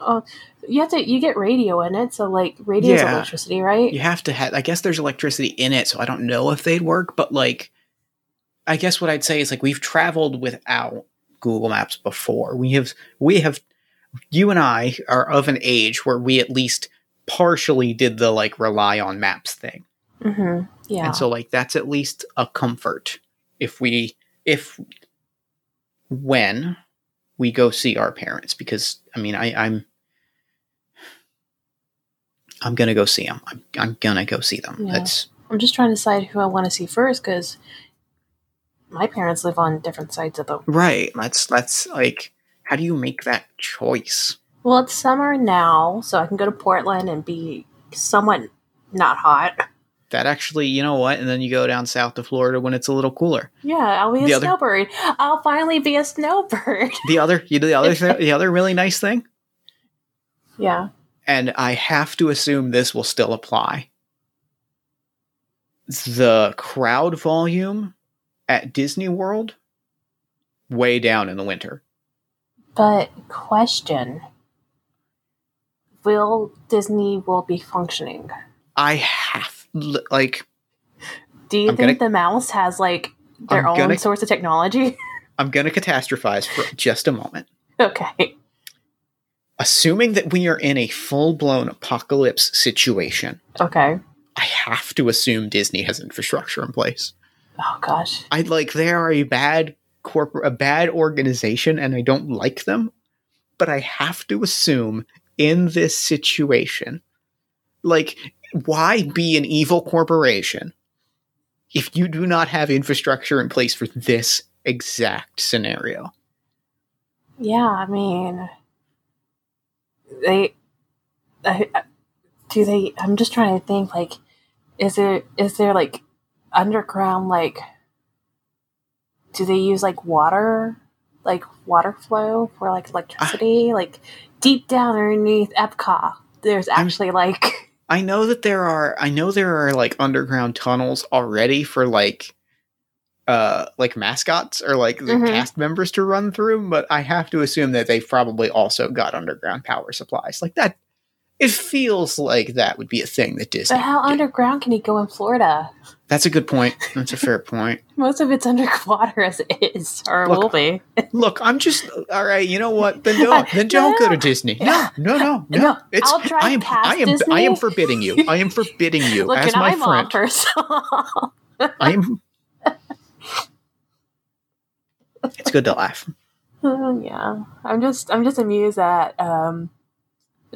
Oh, you get radio in it, so radio is electricity, right? You have to have. I guess there's electricity in it, so I don't know if they'd work. But I guess what I'd say is we've traveled without Google Maps before. We have. You and I are of an age where we at least partially did the rely on maps thing. Mm-hmm. Yeah, and so that's at least a comfort when we go see our parents, because I'm gonna go see them. I'm gonna go see them. Yeah. I'm just trying to decide who I want to see first, because my parents live on different sides of the world. Right. That's how do you make that choice? Well, it's summer now, so I can go to Portland and be somewhat not hot. That actually, you know what? And then you go down south to Florida when it's a little cooler. Yeah, I'll be a snowbird. I'll finally be a snowbird. The other really nice thing. Yeah. And I have to assume this will still apply. The crowd volume at Disney World way down in the winter. But question: will Disney World be functioning? I have. Do you think the mouse has their own source of technology? I'm going to catastrophize for just a moment. Okay. Assuming that we are in a full-blown apocalypse situation. Okay. I have to assume Disney has infrastructure in place. Oh gosh. They are a bad bad organization, and I don't like them, but I have to assume in this situation, why be an evil corporation if you do not have infrastructure in place for this exact scenario? Yeah, I'm just trying to think, is there underground, do they use water? Water flow for electricity? Deep down underneath Epcot, there's actually I know there are like underground tunnels already for like mascots or like the cast members to run through, but I have to assume that they've probably also got underground power supplies like that. It feels like that would be a thing that Disney. But how underground can he go in Florida? That's a good point. That's a fair point. Most of it's underwater as it is, or will be. Look, I'm just all right. You know what? Then don't go to Disney. Yeah. No. It's, I'll drive past Disney. I am forbidding you. I am forbidding you. Look, as and my I'm friend. First. I am. It's good to laugh. Yeah, I'm just amused at.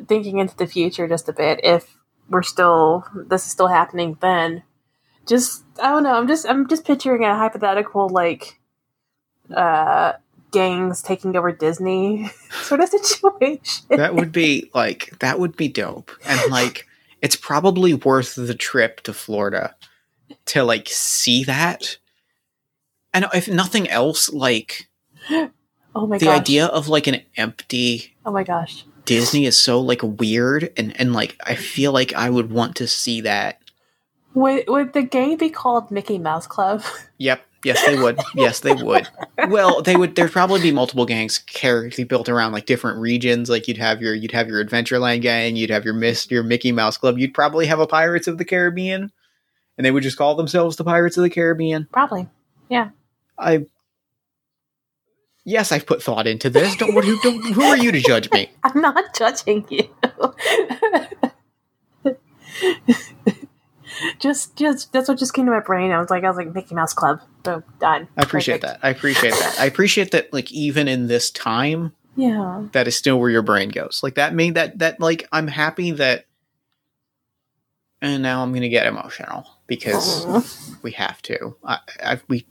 Thinking into the future just a bit, if this is still happening, then just I don't know. I'm just picturing a hypothetical like gangs taking over Disney sort of situation. That would be dope, and like it's probably worth the trip to Florida to like see that. And if nothing else, like oh my gosh. Idea of like an empty oh my gosh. Disney is so like weird and like I feel like I would want to see that. Would the gang be called Mickey Mouse Club? Yep. Yes, they would. Well, they would. There'd probably be multiple gangs built around like different regions. Like you'd have your Adventureland gang, you'd have your Mickey Mouse Club. You'd probably have a Pirates of the Caribbean, and they would just call themselves the Pirates of the Caribbean. Probably. Yeah. Yes, I've put thought into this. Who are you to judge me? I'm not judging you. just that's what just came to my brain. I was like Mickey Mouse Club. Boom, done. I appreciate that. Like even in this time, yeah, that is still where your brain goes. Like that made that like I'm happy that. And now I'm gonna get emotional because we have to. We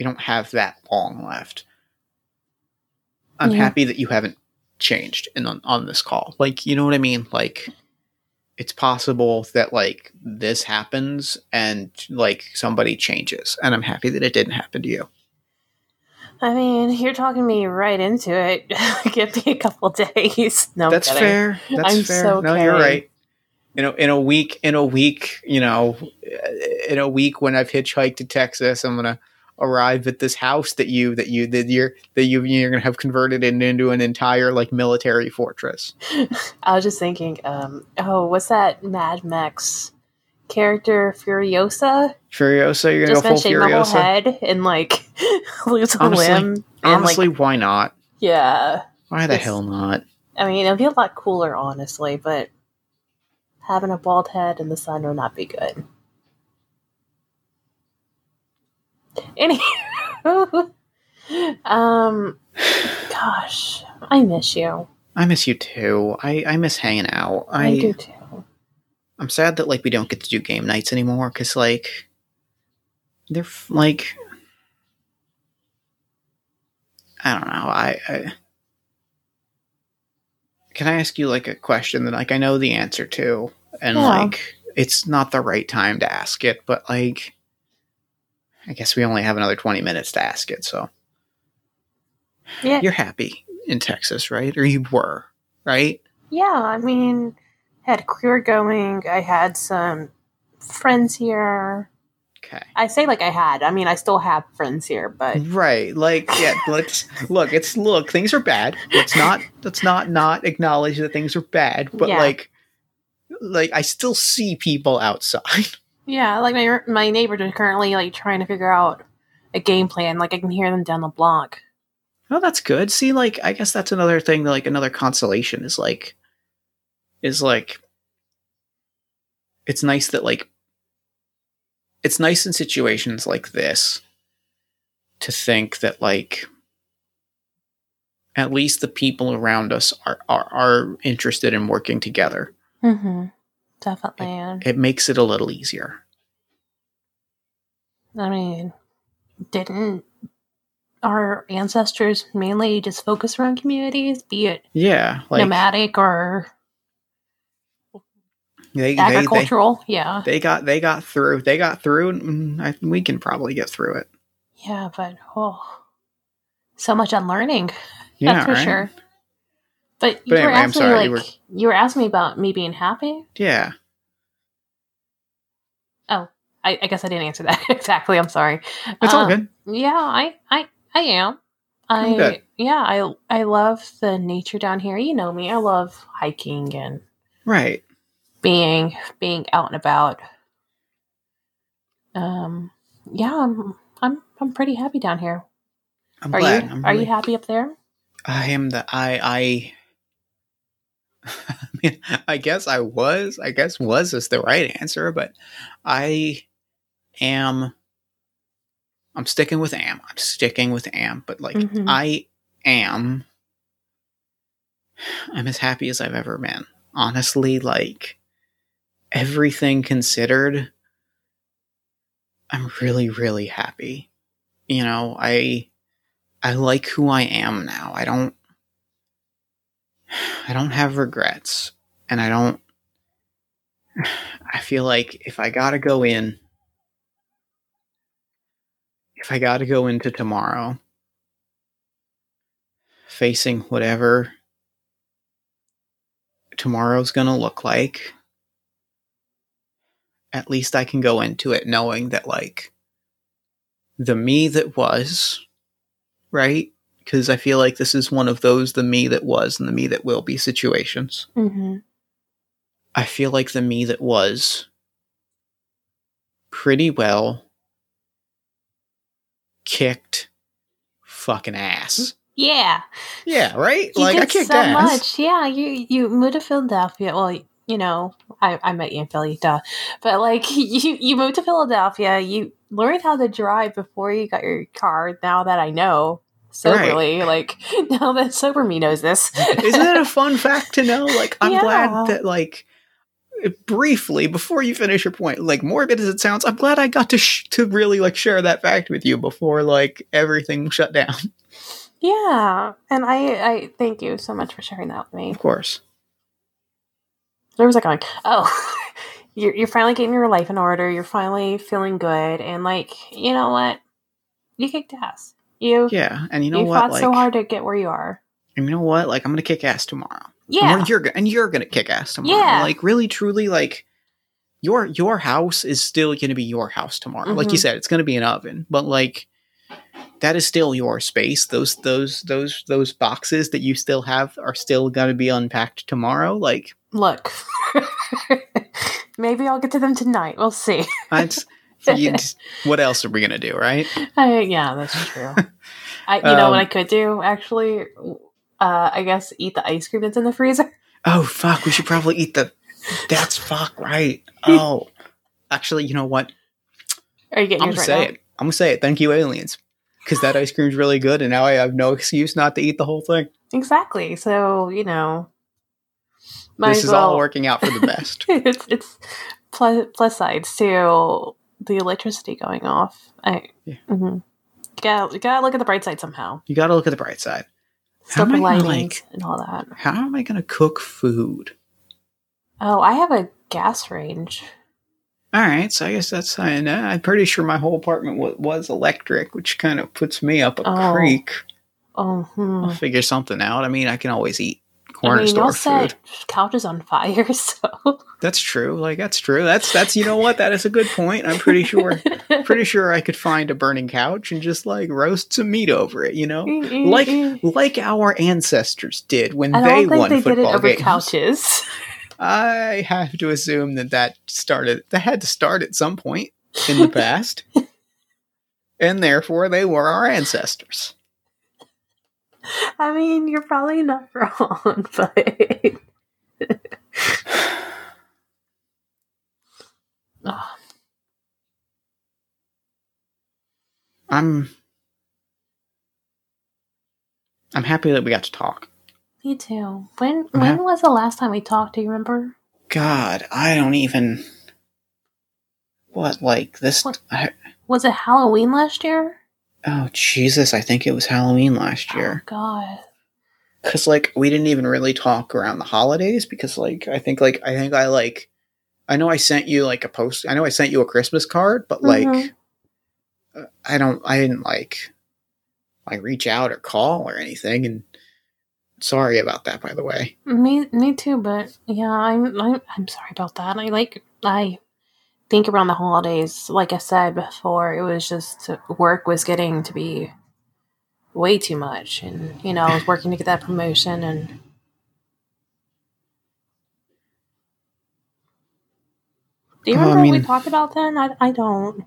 don't have that long left. I'm happy that you haven't changed on this call. Like, you know what I mean? Like, it's possible that, like, this happens and, like, somebody changes. And I'm happy that it didn't happen to you. I mean, you're talking me right into it. Give me a couple days. No, that's kidding. Fair. That's I'm fair. So no, kidding. You're right. You know, in a week, you know, when I've hitchhiked to Texas, I'm going to arrive at this house that you're gonna have converted into an entire like military fortress. I was just thinking, what's that Mad Max character, Furiosa? You're gonna go full Furiosa? Just gonna shave my whole head and like lose a limb. Honestly, like, why not? Yeah. Why the hell not? I mean, it'd be a lot cooler, honestly, but having a bald head in the sun would not be good. Anywho, gosh, I miss you. I miss you too. I miss hanging out. I do too. I'm sad that like we don't get to do game nights anymore because like they're like I don't know. I can I ask you like a question that like I know the answer to and like it's not the right time to ask it, but like. I guess we only have another 20 minutes to ask it, so. Yeah. You're happy in Texas, right? Or you were, right? Yeah, I mean, had a career going. I had some friends here. Okay. I say like I had. I mean, I still have friends here, but. Right. Like, yeah, look, things are bad. Let's not acknowledge that things are bad, but yeah. like I still see people outside. Yeah, like my neighbors are currently like trying to figure out a game plan. Like I can hear them down the block. Oh, that's good. See, like I guess that's another thing. Like another consolation is like it's nice that like it's nice in situations like this to think that like at least the people around us are interested in working together. Mm-hmm. Definitely. It makes it a little easier. I mean, didn't our ancestors mainly just focus around communities, be it like, nomadic or agricultural? They got through. And we can probably get through it. Yeah, but so much unlearning. That's for sure. But anyway, I'm sorry. You were asking me about me being happy? Yeah. Oh, I guess I didn't answer that exactly. I'm sorry. It's all good. Yeah, I am. I love the nature down here. You know me. I love hiking and right being out and about. Yeah, I'm pretty happy down here. I'm glad. Are you happy up there? I am the I mean, I guess I was. I guess was is the right answer, but I am. I'm sticking with am. I'm sticking with am. But like, mm-hmm. I am. I'm as happy as I've ever been. Honestly, like everything considered, I'm really, really happy. You know, I like who I am now. I don't have regrets, and I feel like if I got to go into tomorrow facing whatever tomorrow's going to look like, at least I can go into it knowing that like the me that was, right? Because I feel like this is one of those the me that was and the me that will be situations. Mm-hmm. I feel like the me that was pretty well kicked fucking ass. Yeah. Yeah, right? You like, I kicked so ass. Much. Yeah, you moved to Philadelphia. Well, you know, I met you in Philly, duh. But like, you moved to Philadelphia. You learned how to drive before you got your car, now that I know. Soberly, right. Like, now that sober me knows this. Isn't that a fun fact to know? Like, I'm glad that, like, briefly, before you finish your point, like, morbid as it sounds, I'm glad I got to really, like, share that fact with you before, like, everything shut down. Yeah, and I thank you so much for sharing that with me. Of course. Where was I going? Oh, you're finally getting your life in order. You're finally feeling good. And, like, you know what? You kicked ass. And you know what? You fought so hard to get where you are. And you know what? Like, I'm going to kick ass tomorrow. Yeah. And you're going to kick ass tomorrow. Yeah. Like, really, truly, like, your house is still going to be your house tomorrow. Mm-hmm. Like you said, it's going to be an oven. But, like, that is still your space. Those boxes that you still have are still going to be unpacked tomorrow. Like, look. Maybe I'll get to them tonight. We'll see. What else are we gonna do, right? Yeah, that's true. You know what I could do actually? I guess eat the ice cream that's in the freezer. Oh fuck! We should probably eat the. That's fuck right. Oh, actually, you know what? Are you getting I'm yours gonna right say now? It. I'm gonna say it. Thank you, aliens, because that ice cream's really good, and now I have no excuse not to eat the whole thing. Exactly. So you know, this is all working out for the best. it's plus sides too. The electricity going off. Mm-hmm. You gotta look at the bright side somehow. You gotta look at the bright side. How am I like and all that? How am I gonna cook food? Oh, I have a gas range. All right, so I guess that's fine. I'm pretty sure my whole apartment was electric, which kind of puts me up a creek. Oh, I'll figure something out. I mean, I can always eat corner store food. Couches on fire, so that's true. Like that's true. That's you know what? That is a good point. I'm pretty sure I could find a burning couch and just like roast some meat over it. You know, like our ancestors did when they won football games. I don't think they did it over couches. I have to assume that had to start at some point in the past, and therefore they were our ancestors. I mean, you're probably not wrong, but I'm happy that we got to talk. Me too. When was the last time we talked? Do you remember? God, I don't even. What like this? Was it Halloween last year? Oh, Jesus, I think it was Halloween last year. Oh, God. Because, like, we didn't even really talk around the holidays because, like, I think I know I sent you, like, a post. I know I sent you a Christmas card, but, like, mm-hmm. I didn't, like, reach out or call or anything. And sorry about that, by the way. Me too, but yeah, I'm sorry about that. I think around the holidays, like I said before, it was just work was getting to be way too much, and you know, I was working to get that promotion, and do you remember what we talked about then? I don't.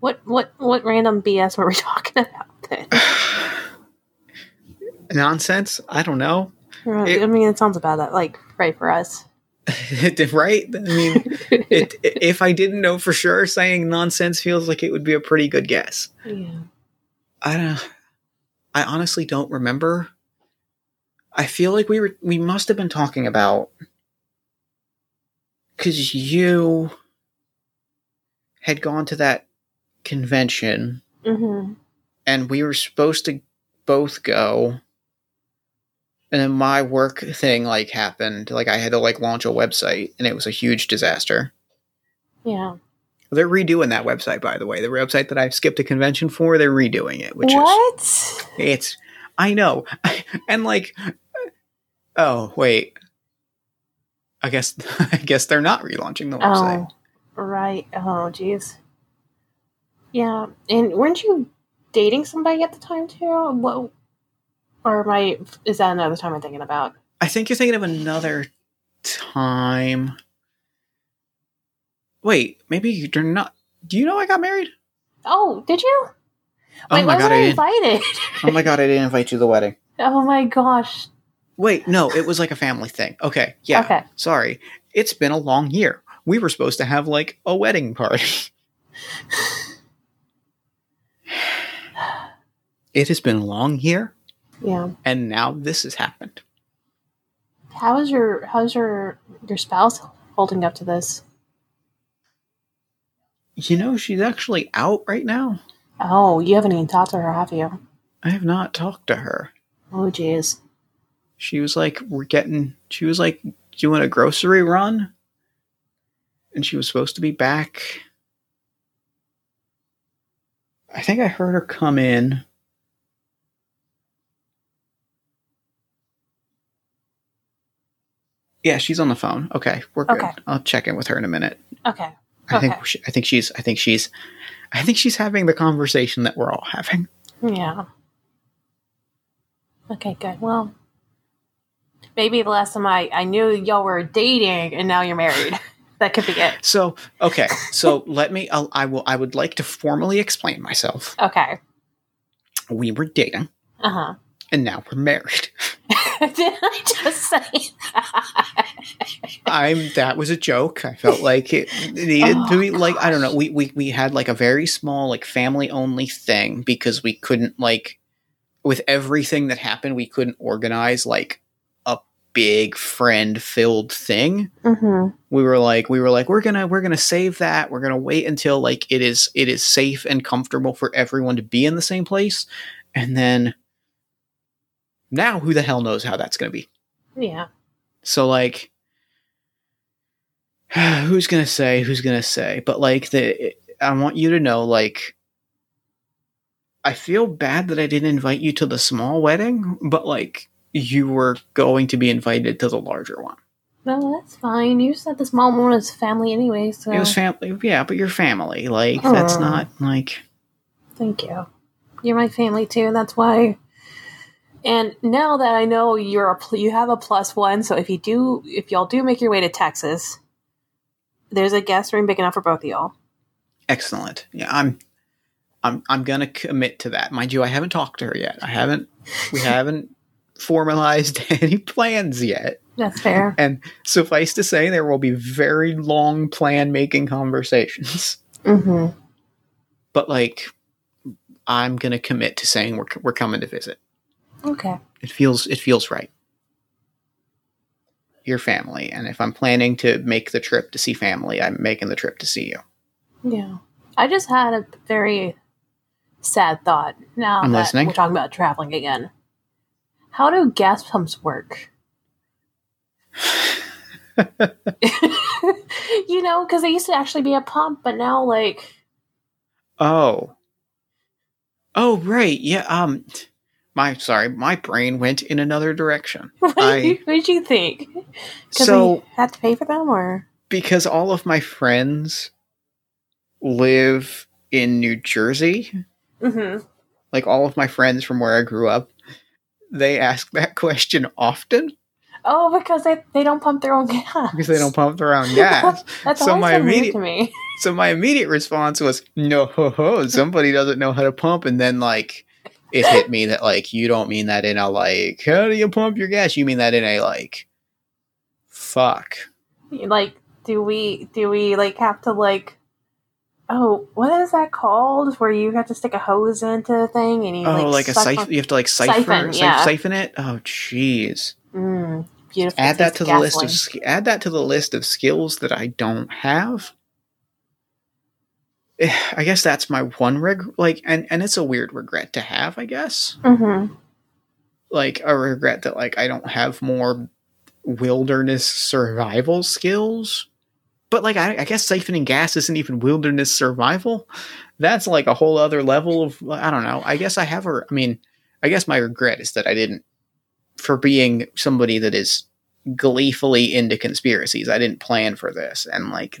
What random BS were we talking about then? Nonsense. I don't know. It sounds about that, like right for us. Right? I mean, if I didn't know for sure, saying nonsense feels like it would be a pretty good guess. Yeah. I honestly don't remember. I feel like we must have been talking about, because you had gone to that convention, mm-hmm. and we were supposed to both go. And then my work thing, happened. I had to, launch a website, and it was a huge disaster. Yeah. They're redoing that website, by the way. The website that I've skipped a convention for, they're redoing it. I know. And, oh, wait. I guess they're not relaunching the website. Oh, right. Oh, geez. Yeah. And weren't you dating somebody at the time, too? What? Or is that another time I'm thinking about? I think you're thinking of another time. Wait, maybe you're not. Do you know I got married? Oh, did you? Wait, why was I invited? Oh my God, I didn't invite you to the wedding. Oh my gosh. Wait, no, it was a family thing. Okay, yeah. Okay. Sorry. It's been a long year. We were supposed to have a wedding party. It has been a long year. Yeah. And now this has happened. How's your spouse holding up to this? You know, she's actually out right now. Oh, you haven't even talked to her, have you? I have not talked to her. Oh, geez. She was doing a grocery run. And she was supposed to be back. I think I heard her come in. Yeah, she's on the phone. Okay, we're good. Okay. I'll check in with her in a minute. Okay. I think she's having the conversation that we're all having. Yeah. Okay, good. Well, maybe the last time I knew y'all were dating, and now you're married. That could be it. So I would like to formally explain myself. Okay. We were dating. Uh huh. And now we're married. Did I just say that? That was a joke. I felt like it needed to be I don't know. We had a very small family only thing because we couldn't with everything that happened, we couldn't organize a big friend filled thing. Mm-hmm. We were we're gonna save that. We're gonna wait until it is safe and comfortable for everyone to be in the same place, and then. Now, who the hell knows how that's going to be? Yeah. So, who's going to say? Who's going to say? But, I want you to know, I feel bad that I didn't invite you to the small wedding, but, you were going to be invited to the larger one. Well, that's fine. You said the small one was family anyway, so. It was family. Yeah, but your family. That's not, Thank you. You're my family, too, and that's why. And now that I know you have a +1, so if y'all do make your way to Texas, there's a guest room big enough for both of y'all. Excellent. Yeah, I'm gonna commit to that. Mind you, I haven't talked to her yet. We haven't formalized any plans yet. That's fair. And suffice to say, there will be very long plan-making conversations. Mm-hmm. But I'm gonna commit to saying we're coming to visit. Okay. It feels right. Your family, and if I'm planning to make the trip to see family, I'm making the trip to see you. Yeah, I just had a very sad thought. Now I'm listening. We're talking about traveling again. How do gas pumps work? Because they used to actually be a pump, but now Oh. Oh right, yeah. My brain went in another direction. What did you think? Because we had to pay for them, or? Because all of my friends live in New Jersey. Mm-hmm. Like, all of my friends from where I grew up, they ask that question often. Oh, because they don't pump their own gas. Because they don't pump their own gas. That's so always weird to me. So my immediate response was, no, somebody doesn't know how to pump. And then, like, it hit me that, like, you don't mean that in a, like, how do you pump your gas? You mean that in a, like, fuck. Like, do we, like, have to, like, oh, what is that called? Where you have to stick a hose into the thing and you, oh, like a siphon. You have to, like, siphon it. Oh, jeez. Beautiful. Add that to the list of skills that I don't have. I guess that's my one and it's a weird regret to have, I guess. Mm-hmm. Like a regret that, like, I don't have more wilderness survival skills. But, like, I guess siphoning gas isn't even wilderness survival. That's like a whole other level of, I don't know. I guess I guess my regret is that I didn't, for being somebody that is gleefully into conspiracies, I didn't plan for this. And, like,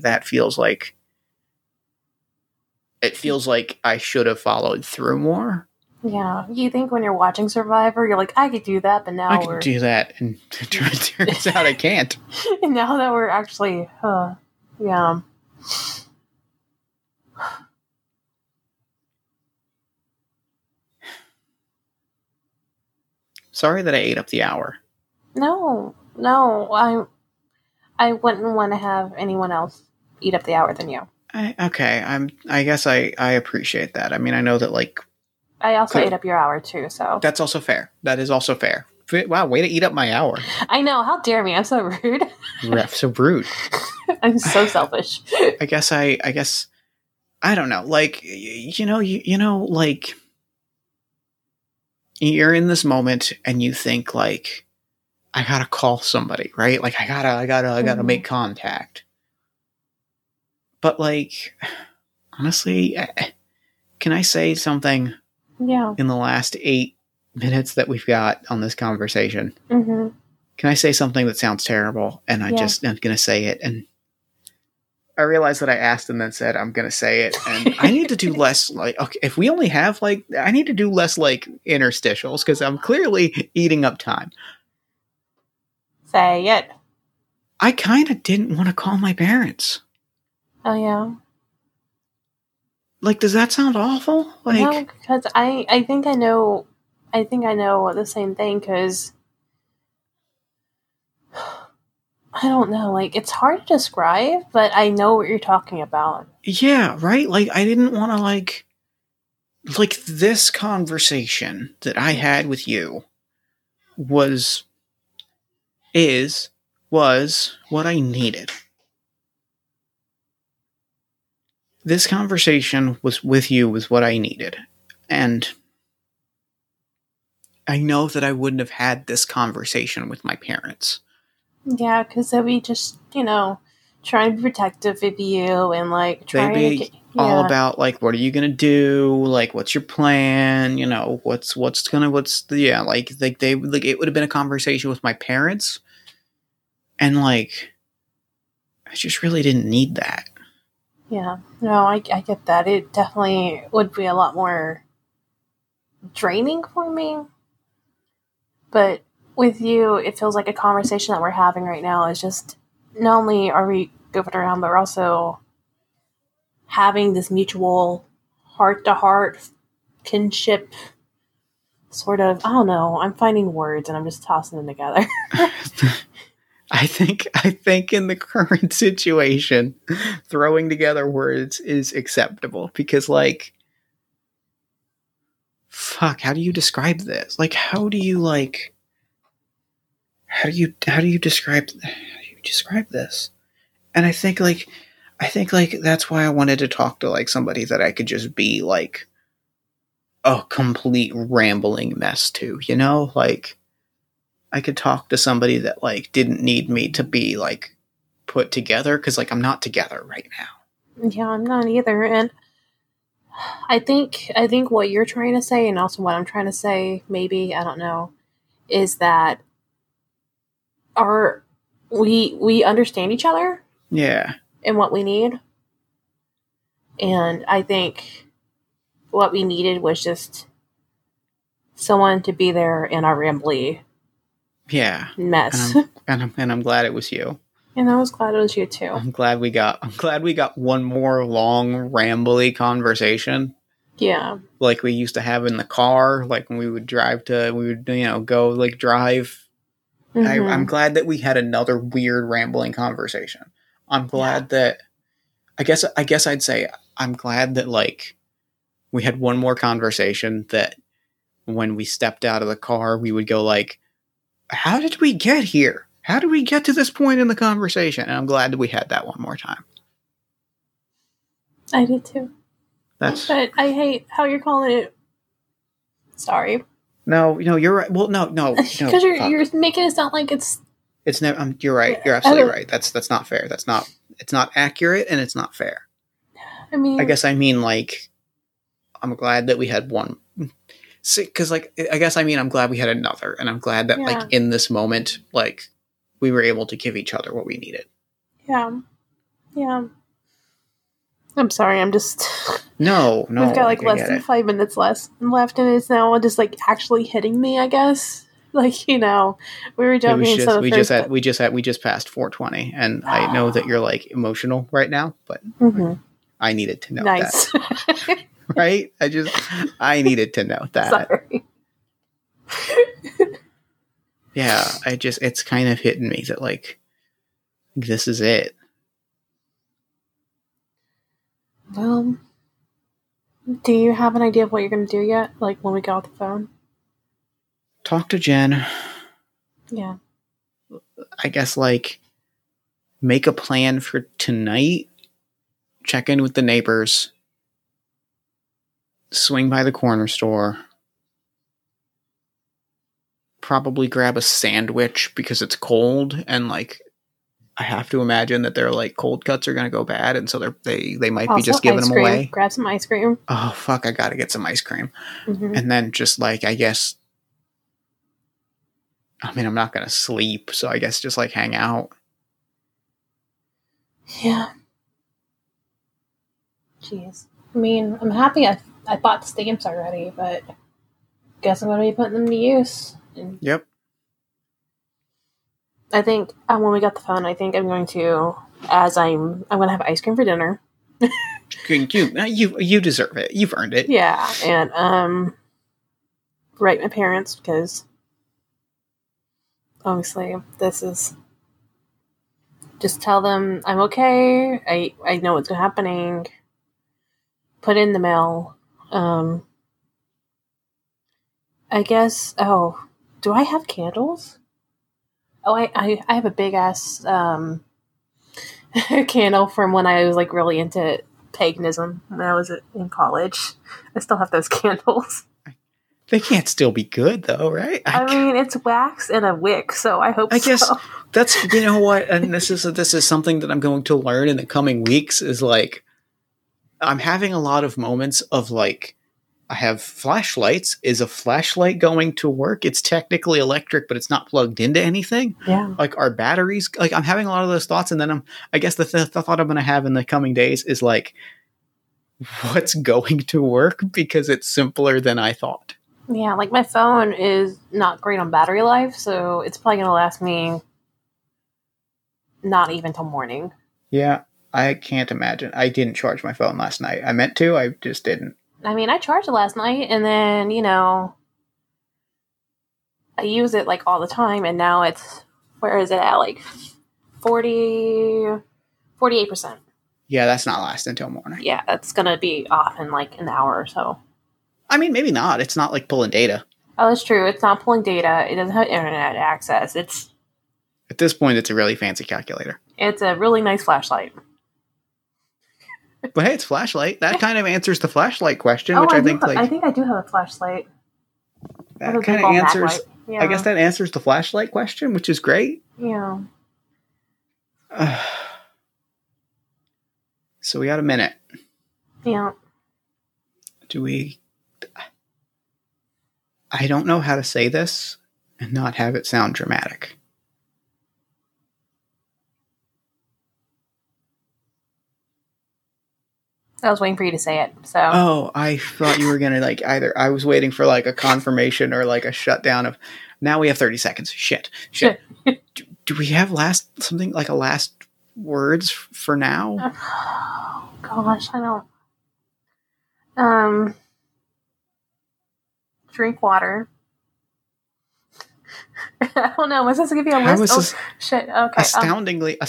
it feels like I should have followed through more. Yeah. You think when you're watching Survivor, you're like, I could do that, but now I could do that. And it turns out I can't. And now that we're actually, yeah. Sorry that I ate up the hour. No, I wouldn't want to have anyone else eat up the hour than you. Okay, I guess I appreciate that. I mean, I know that, like, I also ate up your hour too, so that's also fair. That is also fair. Wow, way to eat up my hour. I know. How dare me? I'm so rude. So rude. I'm so selfish. I guess I don't know. Like, you know, like, you're in this moment and you think, like, I gotta call somebody, right? Like, I gotta make contact. But, like, honestly, can I say something? Yeah. In the last 8 minutes that we've got on this conversation, mm-hmm. Can I say something that sounds terrible? And I'm gonna say it. And I realized that I asked and then said, I'm going to say it. And I need to do less, like, okay, if we only have, like, I need to do less, like, interstitials, because I'm clearly eating up time. Say it. I kind of didn't want to call my parents. Oh, yeah. Like, does that sound awful? Like, no, because I think I know the same thing, because I don't know. Like, it's hard to describe, but I know what you're talking about. Yeah, right? Like, I didn't want to, like, this conversation that I had with you was what I needed. This conversation was what I needed. And I know that I wouldn't have had this conversation with my parents. Yeah, because they'll be just, you know, trying to be protective of you and, like, trying to get, yeah. All about, like, what are you going to do? Like, what's your plan? You know, it would have been a conversation with my parents. And, like, I just really didn't need that. Yeah, no, I get that. It definitely would be a lot more draining for me. But with you, it feels like a conversation that we're having right now is just, not only are we goofing around, but we're also having this mutual heart-to-heart kinship sort of, I don't know, I'm finding words and I'm just tossing them together. I think in the current situation, throwing together words is acceptable because, like, fuck, how do you describe this? Like, how do you describe this? And I think that's why I wanted to talk to, like, somebody that I could just be, like, a complete rambling mess to, you know? Like, I could talk to somebody that, like, didn't need me to be, like, put together, because, like, I'm not together right now. Yeah, I'm not either, and I think what you're trying to say, and also what I'm trying to say, maybe, I don't know, is that we understand each other. Yeah. And what we need. And I think what we needed was just someone to be there in our rambly mess. And I'm glad it was you. And I was glad it was you too. I'm glad we got one more long rambly conversation. Yeah. Like we used to have in the car, like when we would drive. Mm-hmm. I'm glad that we had another weird rambling conversation. I'm glad that I guess I'd say I'm glad that like we had one more conversation that when we stepped out of the car, we would go like, how did we get here? How did we get to this point in the conversation? And I'm glad that we had that one more time. I did too. But I hate how you're calling it. Sorry. No, you're right. Well, no. Because you're making it sound like it's. It's never. You're right. You're absolutely right. That's not fair. That's not. It's not accurate, and it's not fair. I mean, I guess I mean like, I'm glad that we had one. Because like, I guess I mean I'm glad we had another, and I'm glad that like in this moment like. We were able to give each other what we needed. Yeah. I'm sorry. I'm just no. We've got like less than 5 minutes left, and it's now just like actually hitting me. I guess like we were joking. We just passed 420, and I know that you're like emotional right now, but like, I needed to know that. Right? I needed to know that. Sorry. Yeah, it's kind of hitting me that, like, this is it. Well, do you have an idea of what you're going to do yet? Like, when we get off the phone? Talk to Jen. Yeah. I guess, like, make a plan for tonight. Check in with the neighbors. Swing by the corner store. Probably grab a sandwich because it's cold, and like I have to imagine that their like cold cuts are going to go bad, and so they might also be just giving them away. Grab some ice cream. Oh fuck, I gotta get some ice cream. Mm-hmm. And then just like I guess, I mean I'm not gonna sleep, so I guess just like hang out. Yeah. Jeez, I mean I'm happy I bought the stamps already, but I guess I'm gonna be putting them to use. Yep. I think when we got the phone, I think I'm going to, as I'm going to have ice cream for dinner. You deserve it. You've earned it. Yeah, and write my parents because obviously this is. Just tell them I'm okay. I know what's happening. Put in the mail. I guess. Oh. Do I have candles? Oh, I have a big ass candle from when I was like really into paganism when I was in college. I still have those candles. They can't still be good though, right? I mean, it's wax and a wick, so I hope. I guess that's what, and this is something that I'm going to learn in the coming weeks. Is like I'm having a lot of moments of like. I have flashlights. Is a flashlight going to work? It's technically electric, but it's not plugged into anything. Yeah. Like our batteries, like I'm having a lot of those thoughts. And then I guess the thought I'm going to have in the coming days is like, what's going to work? Because it's simpler than I thought. Yeah. Like my phone is not great on battery life. So it's probably going to last me not even till morning. Yeah. I can't imagine. I didn't charge my phone last night. I meant to, I just didn't. I mean, I charged it last night, and then, I use it, like, all the time, and now it's, where is it at, like, 48%. Yeah, that's not lasting until morning. Yeah, that's gonna be off in, like, an hour or so. I mean, maybe not. It's not, like, pulling data. Oh, that's true. It's not pulling data. It doesn't have internet access. It's... At this point, it's a really fancy calculator. It's a really nice flashlight. But hey, it's flashlight. That kind of answers the flashlight question, which I think like I think I do have a flashlight. That kind of answers. Yeah. I guess that answers the flashlight question, which is great. Yeah. So we got a minute. Yeah. I don't know how to say this and not have it sound dramatic. I was waiting for you to say it, so. Oh, I thought you were going to, like, either. I was waiting for, like, a confirmation or, like, a shutdown of, now we have 30 seconds. Shit. Do we have something like a last words for now? Oh, gosh, I don't. Drink water. I don't know. Was this going to be a list? Oh, shit. Okay.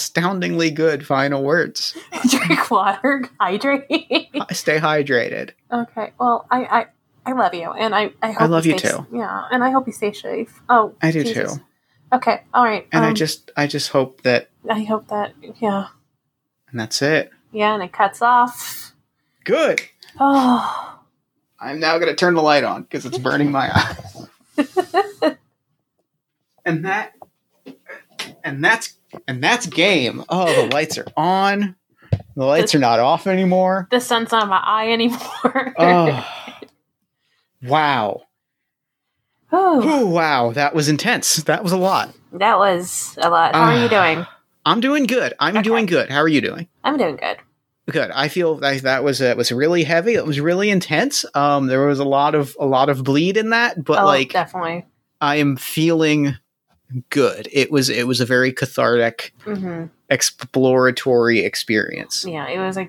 Astoundingly good final words. Drink water. Hydrate. Stay hydrated. Okay. Well, I love you. And I hope I love you too. Yeah. And I hope you stay safe. Oh, I do Jesus. Too. Okay. All right. And I just hope that. I hope that. Yeah. And that's it. Yeah. And it cuts off. Good. Oh. I'm now going to turn the light on because it's burning my eyes. And that's game. Oh, the lights are on. The lights are not off anymore. The sun's not on my eye anymore. Oh, wow. Ooh, wow. That was intense. That was a lot. How are you doing? I'm doing good. Doing good. How are you doing? I'm doing good. Good. I feel that was really heavy. It was really intense. There was a lot of bleed in that, but definitely. I am feeling good. It was a very cathartic, exploratory experience. Yeah, it was a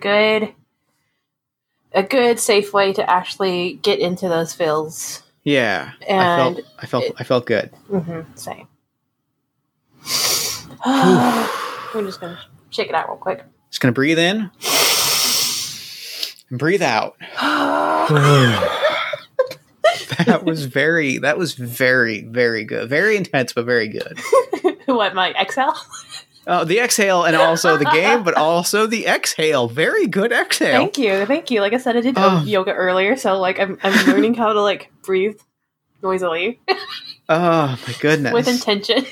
good safe way to actually get into those feels. Yeah, and I felt good. Mm-hmm, same. I'm just gonna shake it out real quick. Just gonna breathe in and breathe out. That was very, very good. Very intense, but very good. What, my exhale? Oh, the exhale and also the game, but also the exhale. Very good exhale. Thank you. Like I said, I did yoga earlier, so like I'm learning how to like breathe noisily. Oh my goodness. With intention.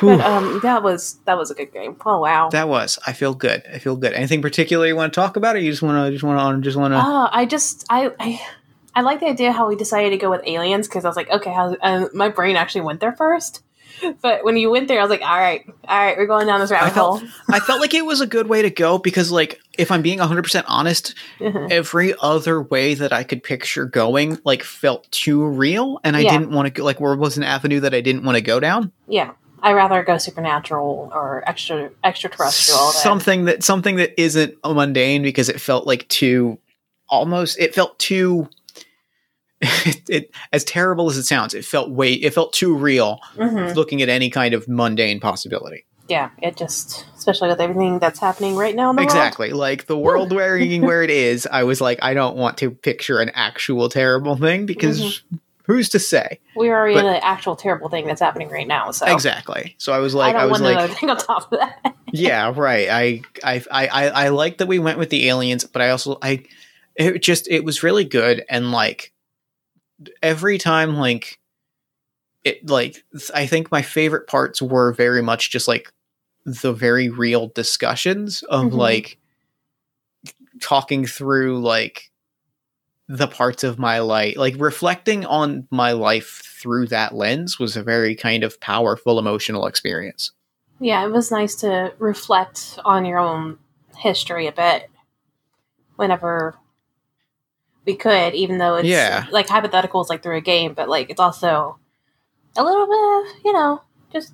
But that was a good game. Oh wow, that was. I feel good. Anything particular you want to talk about, or you just want to? Oh, I like the idea how we decided to go with aliens because I was like, okay, my brain actually went there first. But when you went there, I was like, all right, we're going down this rabbit hole. I felt like it was a good way to go because, like, if I'm being 100% honest, every other way that I could picture going, like, felt too real, and I didn't want to go. Like, where was an avenue that I didn't want to go down? Yeah. I'd rather go supernatural or extraterrestrial. Something that isn't mundane because it felt like too. It as terrible as it sounds, it felt too real. Looking at any kind of mundane possibility. Yeah, it just, especially with everything that's happening right now in the world. Exactly. Like the world where it is, I was like, I don't want to picture an actual terrible thing because. Who's to say? We're already in an actual terrible thing that's happening right now. So exactly. So I was like, I don't want another thing on top of that. Yeah, right. I like that we went with the aliens, but I also it was really good, and like every time like it like I think my favorite parts were very much just like the very real discussions of like talking through like. The parts of my life, like reflecting on my life through that lens was a very kind of powerful emotional experience. Yeah, it was nice to reflect on your own history a bit whenever we could, even though it's like hypotheticals like through a game, but like it's also a little bit, you know,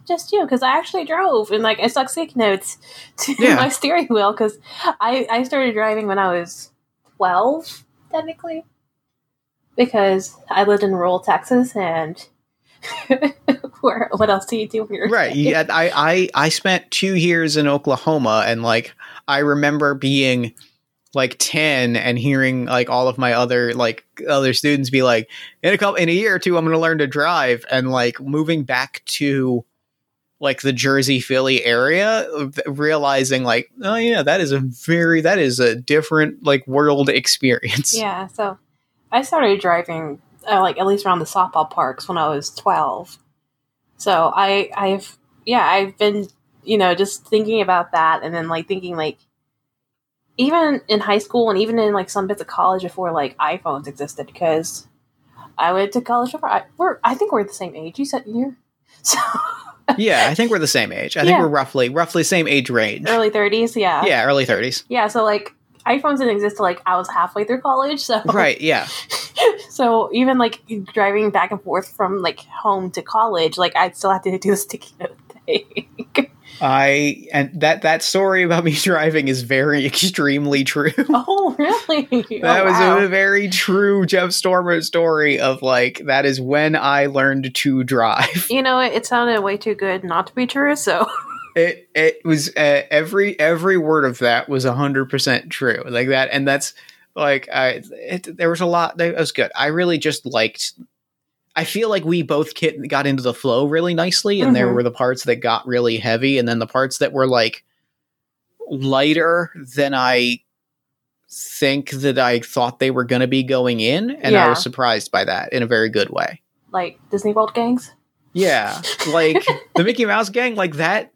just you, because I actually drove and like I stuck sick notes to my steering wheel because I started driving when I was 12. Technically, because I lived in rural Texas, and what else do you do when you're right? Yeah, I spent 2 years in Oklahoma, and like I remember being like 10 and hearing like all of my other students be like, in a year or two, I'm going to learn to drive, and like moving back to. Like the Jersey Philly area, realizing like, oh yeah, that is a different like world experience. Yeah. So I started driving like at least around the softball parks when I was 12. So I've been, you know, just thinking about that. And then like thinking like, even in high school and even in like some bits of college before like iPhones existed, because I went to college before. I think we're the same age. You said you're so. Yeah, I think we're the same age. I think we're roughly same age range. Early 30s, yeah. Yeah, early 30s. Yeah, so like iPhones didn't exist till like I was halfway through college, so. Right, yeah. So even like driving back and forth from like home to college, like I'd still have to do the sticky note thing. And that story about me driving is very extremely true. Oh, really? That was a very true Jeff Stormer story of like, that is when I learned to drive. You know, it sounded way too good not to be true, so. It was, every word of that was 100% true. Like that, and that's like, there was a lot, that was good. I really just liked, I feel like we both got into the flow really nicely, and there were the parts that got really heavy, and then the parts that were like lighter than I think that I thought they were going to be going in, and I was surprised by that in a very good way. Like Disney World gangs? Yeah, like the Mickey Mouse gang, like that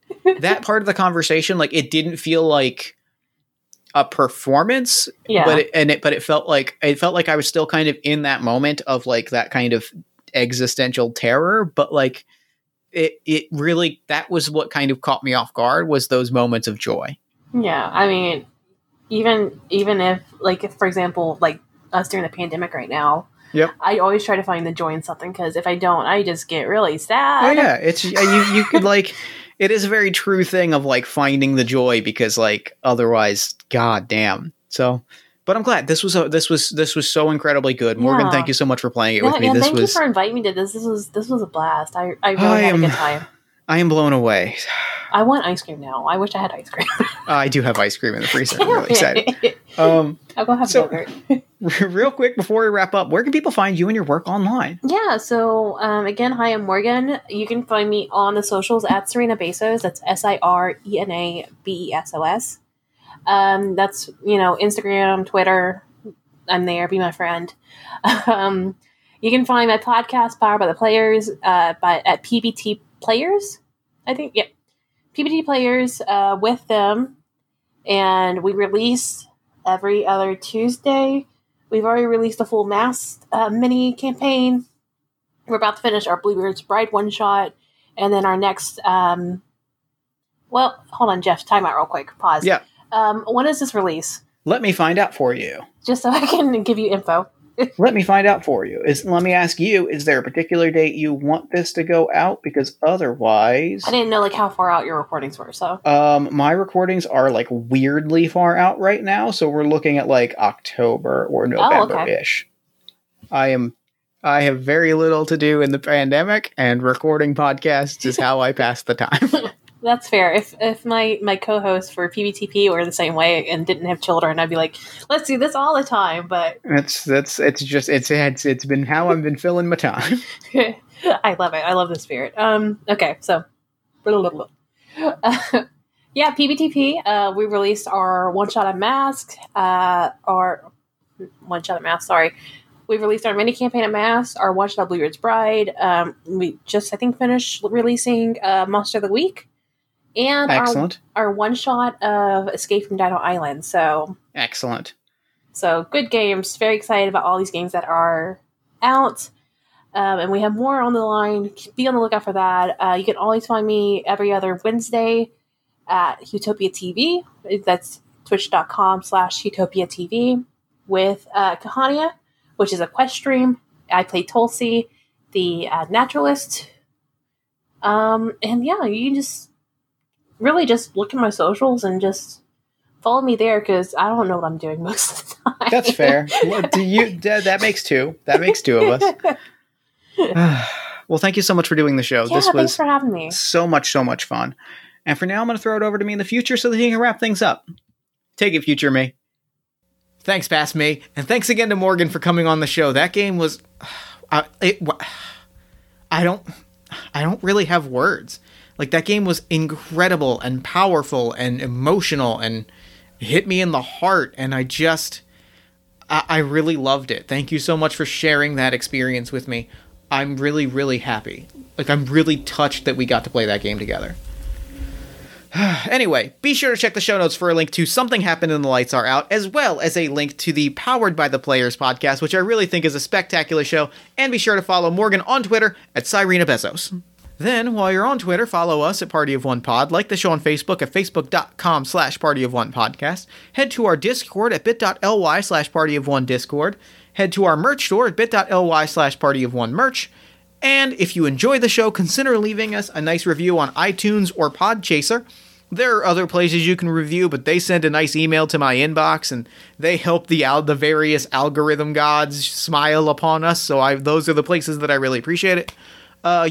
part of the conversation, like it didn't feel like a performance, but it felt like I was still kind of in that moment of like that kind of existential terror, but like it really, that was what kind of caught me off guard, was those moments of joy. Yeah, I mean, even if like, if, for example, like us during the pandemic right now, yep, I always try to find the joy in something, because if I don't, I just get really sad. Oh yeah, it's you could like, it is a very true thing of like finding the joy, because like otherwise, goddamn. So, but I'm glad this was so incredibly good. Morgan, thank you so much for playing it with me. Thank you for inviting me to this. This was a blast. I really had a good time. I am blown away. I want ice cream now. I wish I had ice cream. I do have ice cream in the freezer. I'm really excited. I'll go have yogurt. Real quick before we wrap up, where can people find you and your work online? Yeah, so again, hi, I'm Morgan. You can find me on the socials at Sirena Besos. That's SirenaBesos. That's, you know, Instagram, Twitter. I'm there. Be my friend. You can find my podcast, Powered by the Players, at PBT Players, I think. Yeah. PBT Players with them. And we release every other Tuesday. We've already released a full Mask mini campaign. We're about to finish our Bluebeard's Bride one shot. And then our next, well, hold on, Jeff, time out real quick. Pause. Yeah. When is this release? Let me find out for you. Just so I can give you info. Let me find out for you. Let me ask you, is there a particular date you want this to go out? Because otherwise... I didn't know like how far out your recordings were, so... My recordings are like weirdly far out right now, so we're looking at like October or November-ish. Oh, okay. I have very little to do in the pandemic, and recording podcasts is how I pass the time. That's fair. If my co-hosts for PBTP were the same way and didn't have children, I'd be like, let's do this all the time. But it's been how I've been filling my time. I love it. I love the spirit. Okay, so yeah, PBTP. We released our one shot at Mask. We released our mini campaign at Mask. Our one shot at Bluebeard's Bride. We just I think finished releasing Monster of the Week. And our one shot of Escape from Dino Island. So excellent. So good games. Very excited about all these games that are out. And we have more on the line. Be on the lookout for that. You can always find me every other Wednesday at Utopia TV. That's twitch.com/Utopia TV with Kahania, which is a quest stream. I play Tulsi, the naturalist. And yeah, you can just... really just look at my socials and just follow me there, because I don't know what I'm doing most of the time. That's fair. That makes two. That makes two of us. Well, thank you so much for doing the show. Yeah, this was for having me. So much fun. And for now, I'm going to throw it over to me in the future so that he can wrap things up. Take it, future me. Thanks, past me. And thanks again to Morgan for coming on the show. That game was... I don't really have words. Like, that game was incredible and powerful and emotional and hit me in the heart, and I really loved it. Thank you so much for sharing that experience with me. I'm really, really happy. Like, I'm really touched that we got to play that game together. Anyway, be sure to check the show notes for a link to Something Happened and the Lights Are Out, as well as a link to the Powered by the Players podcast, which I really think is a spectacular show, and be sure to follow Morgan on Twitter at Sirena Besos. Then, while you're on Twitter, follow us at Party of One Pod, like the show on Facebook at facebook.com/partyofonepodcast, head to our Discord at bit.ly/partyofonediscord, head to our merch store at bit.ly/partyofonemerch, and if you enjoy the show, consider leaving us a nice review on iTunes or Podchaser. There are other places you can review, but they send a nice email to my inbox, and they help the various algorithm gods smile upon us, so those are the places that I really appreciate it.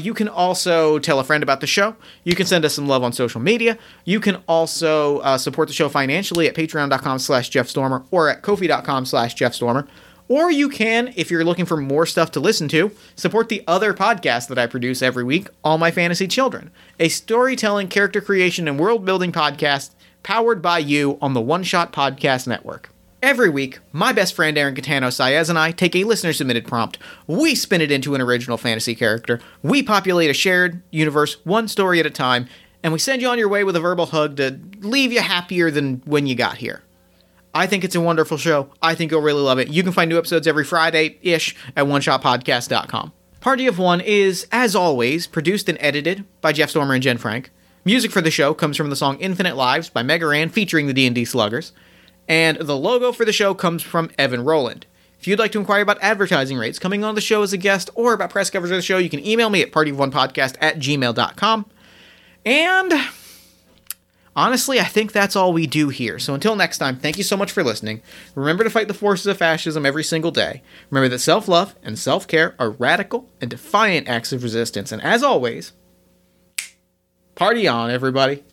You can also tell a friend about the show. You can send us some love on social media. You can also support the show financially at patreon.com/JeffStormer or at ko-fi.com/JeffStormer. Or you can, if you're looking for more stuff to listen to, support the other podcast that I produce every week, All My Fantasy Children, a storytelling, character creation, and world-building podcast powered by you on the One Shot Podcast Network. Every week, my best friend Aaron Catano-Saez and I take a listener-submitted prompt. We spin it into an original fantasy character. We populate a shared universe one story at a time, and we send you on your way with a verbal hug to leave you happier than when you got here. I think it's a wonderful show. I think you'll really love it. You can find new episodes every Friday-ish at oneshotpodcast.com. Party of One is, as always, produced and edited by Jeff Stormer and Jen Frank. Music for the show comes from the song Infinite Lives by Mega Ran featuring the D&D Sluggers. And the logo for the show comes from Evan Rowland. If you'd like to inquire about advertising rates, coming on the show as a guest, or about press coverage of the show, you can email me at partyofonepodcast@gmail.com. And honestly, I think that's all we do here. So until next time, thank you so much for listening. Remember to fight the forces of fascism every single day. Remember that self-love and self-care are radical and defiant acts of resistance. And as always, party on, everybody.